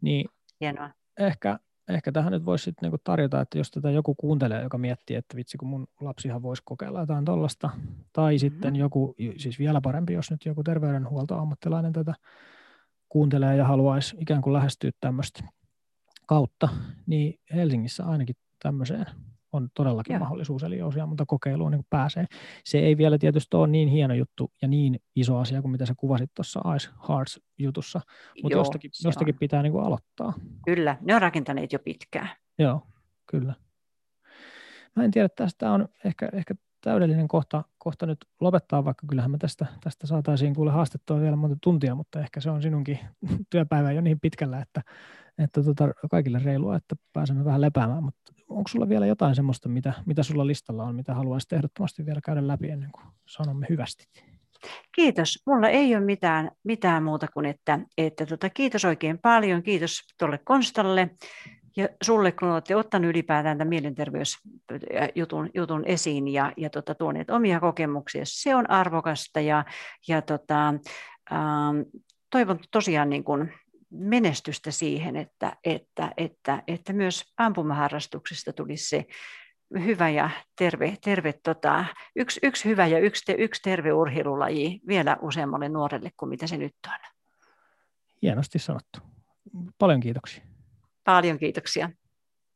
Niin Hienoa. Ehkä, ehkä tähän nyt voisi niinku tarjota, että jos tätä joku kuuntelee, joka miettii, että vitsi, kun mun lapsihan voisi kokeilla jotain tollasta, tai mm-hmm. sitten joku, siis vielä parempi, jos nyt joku terveydenhuoltoammattilainen tätä kuuntelee ja haluaisi ikään kuin lähestyä tämmöistä kautta, niin Helsingissä ainakin tämmöiseen on todellakin Joo. mahdollisuus, eli osia, mutta kokeiluun niin pääsee. Se ei vielä tietysti ole niin hieno juttu ja niin iso asia kuin mitä sä kuvasit tuossa Ice Hearts-jutussa, mutta Joo, jostakin, jostakin pitää niin kuin aloittaa. Kyllä, ne on rakentaneet jo pitkään. Joo, kyllä. Mä en tiedä, tästä on ehkä, ehkä täydellinen kohta, kohta nyt lopettaa, vaikka kyllähän me tästä, tästä saataisiin kuule haastettua vielä monta tuntia, mutta ehkä se on sinunkin työpäivä jo niin pitkällä, että, että tota, kaikille reilua, että pääsemme vähän lepäämään, mutta onko sulla vielä jotain semmoista, mitä, mitä sulla listalla on, mitä haluaisit ehdottomasti vielä käydä läpi ennen kuin sanomme hyvästi? Kiitos. Mulla ei ole mitään, mitään muuta kuin, että, että tota, kiitos oikein paljon. Kiitos tuolle Konstalle ja sulle, kun olette ottanut ylipäätään tämän mielenterveysjutun jutun esiin ja, ja tota, tuoneet omia kokemuksia. Se on arvokasta ja, ja tota, ähm, toivon tosiaan... Niin kun, menestystä siihen, että, että, että, että myös ampumaharrastuksesta tulisi se hyvä ja terve, terve tota, yksi, yksi hyvä ja yksi, yksi terve urheilulaji vielä useammalle nuorelle kuin mitä se nyt on. Hienosti sanottu. Paljon kiitoksia. Paljon kiitoksia.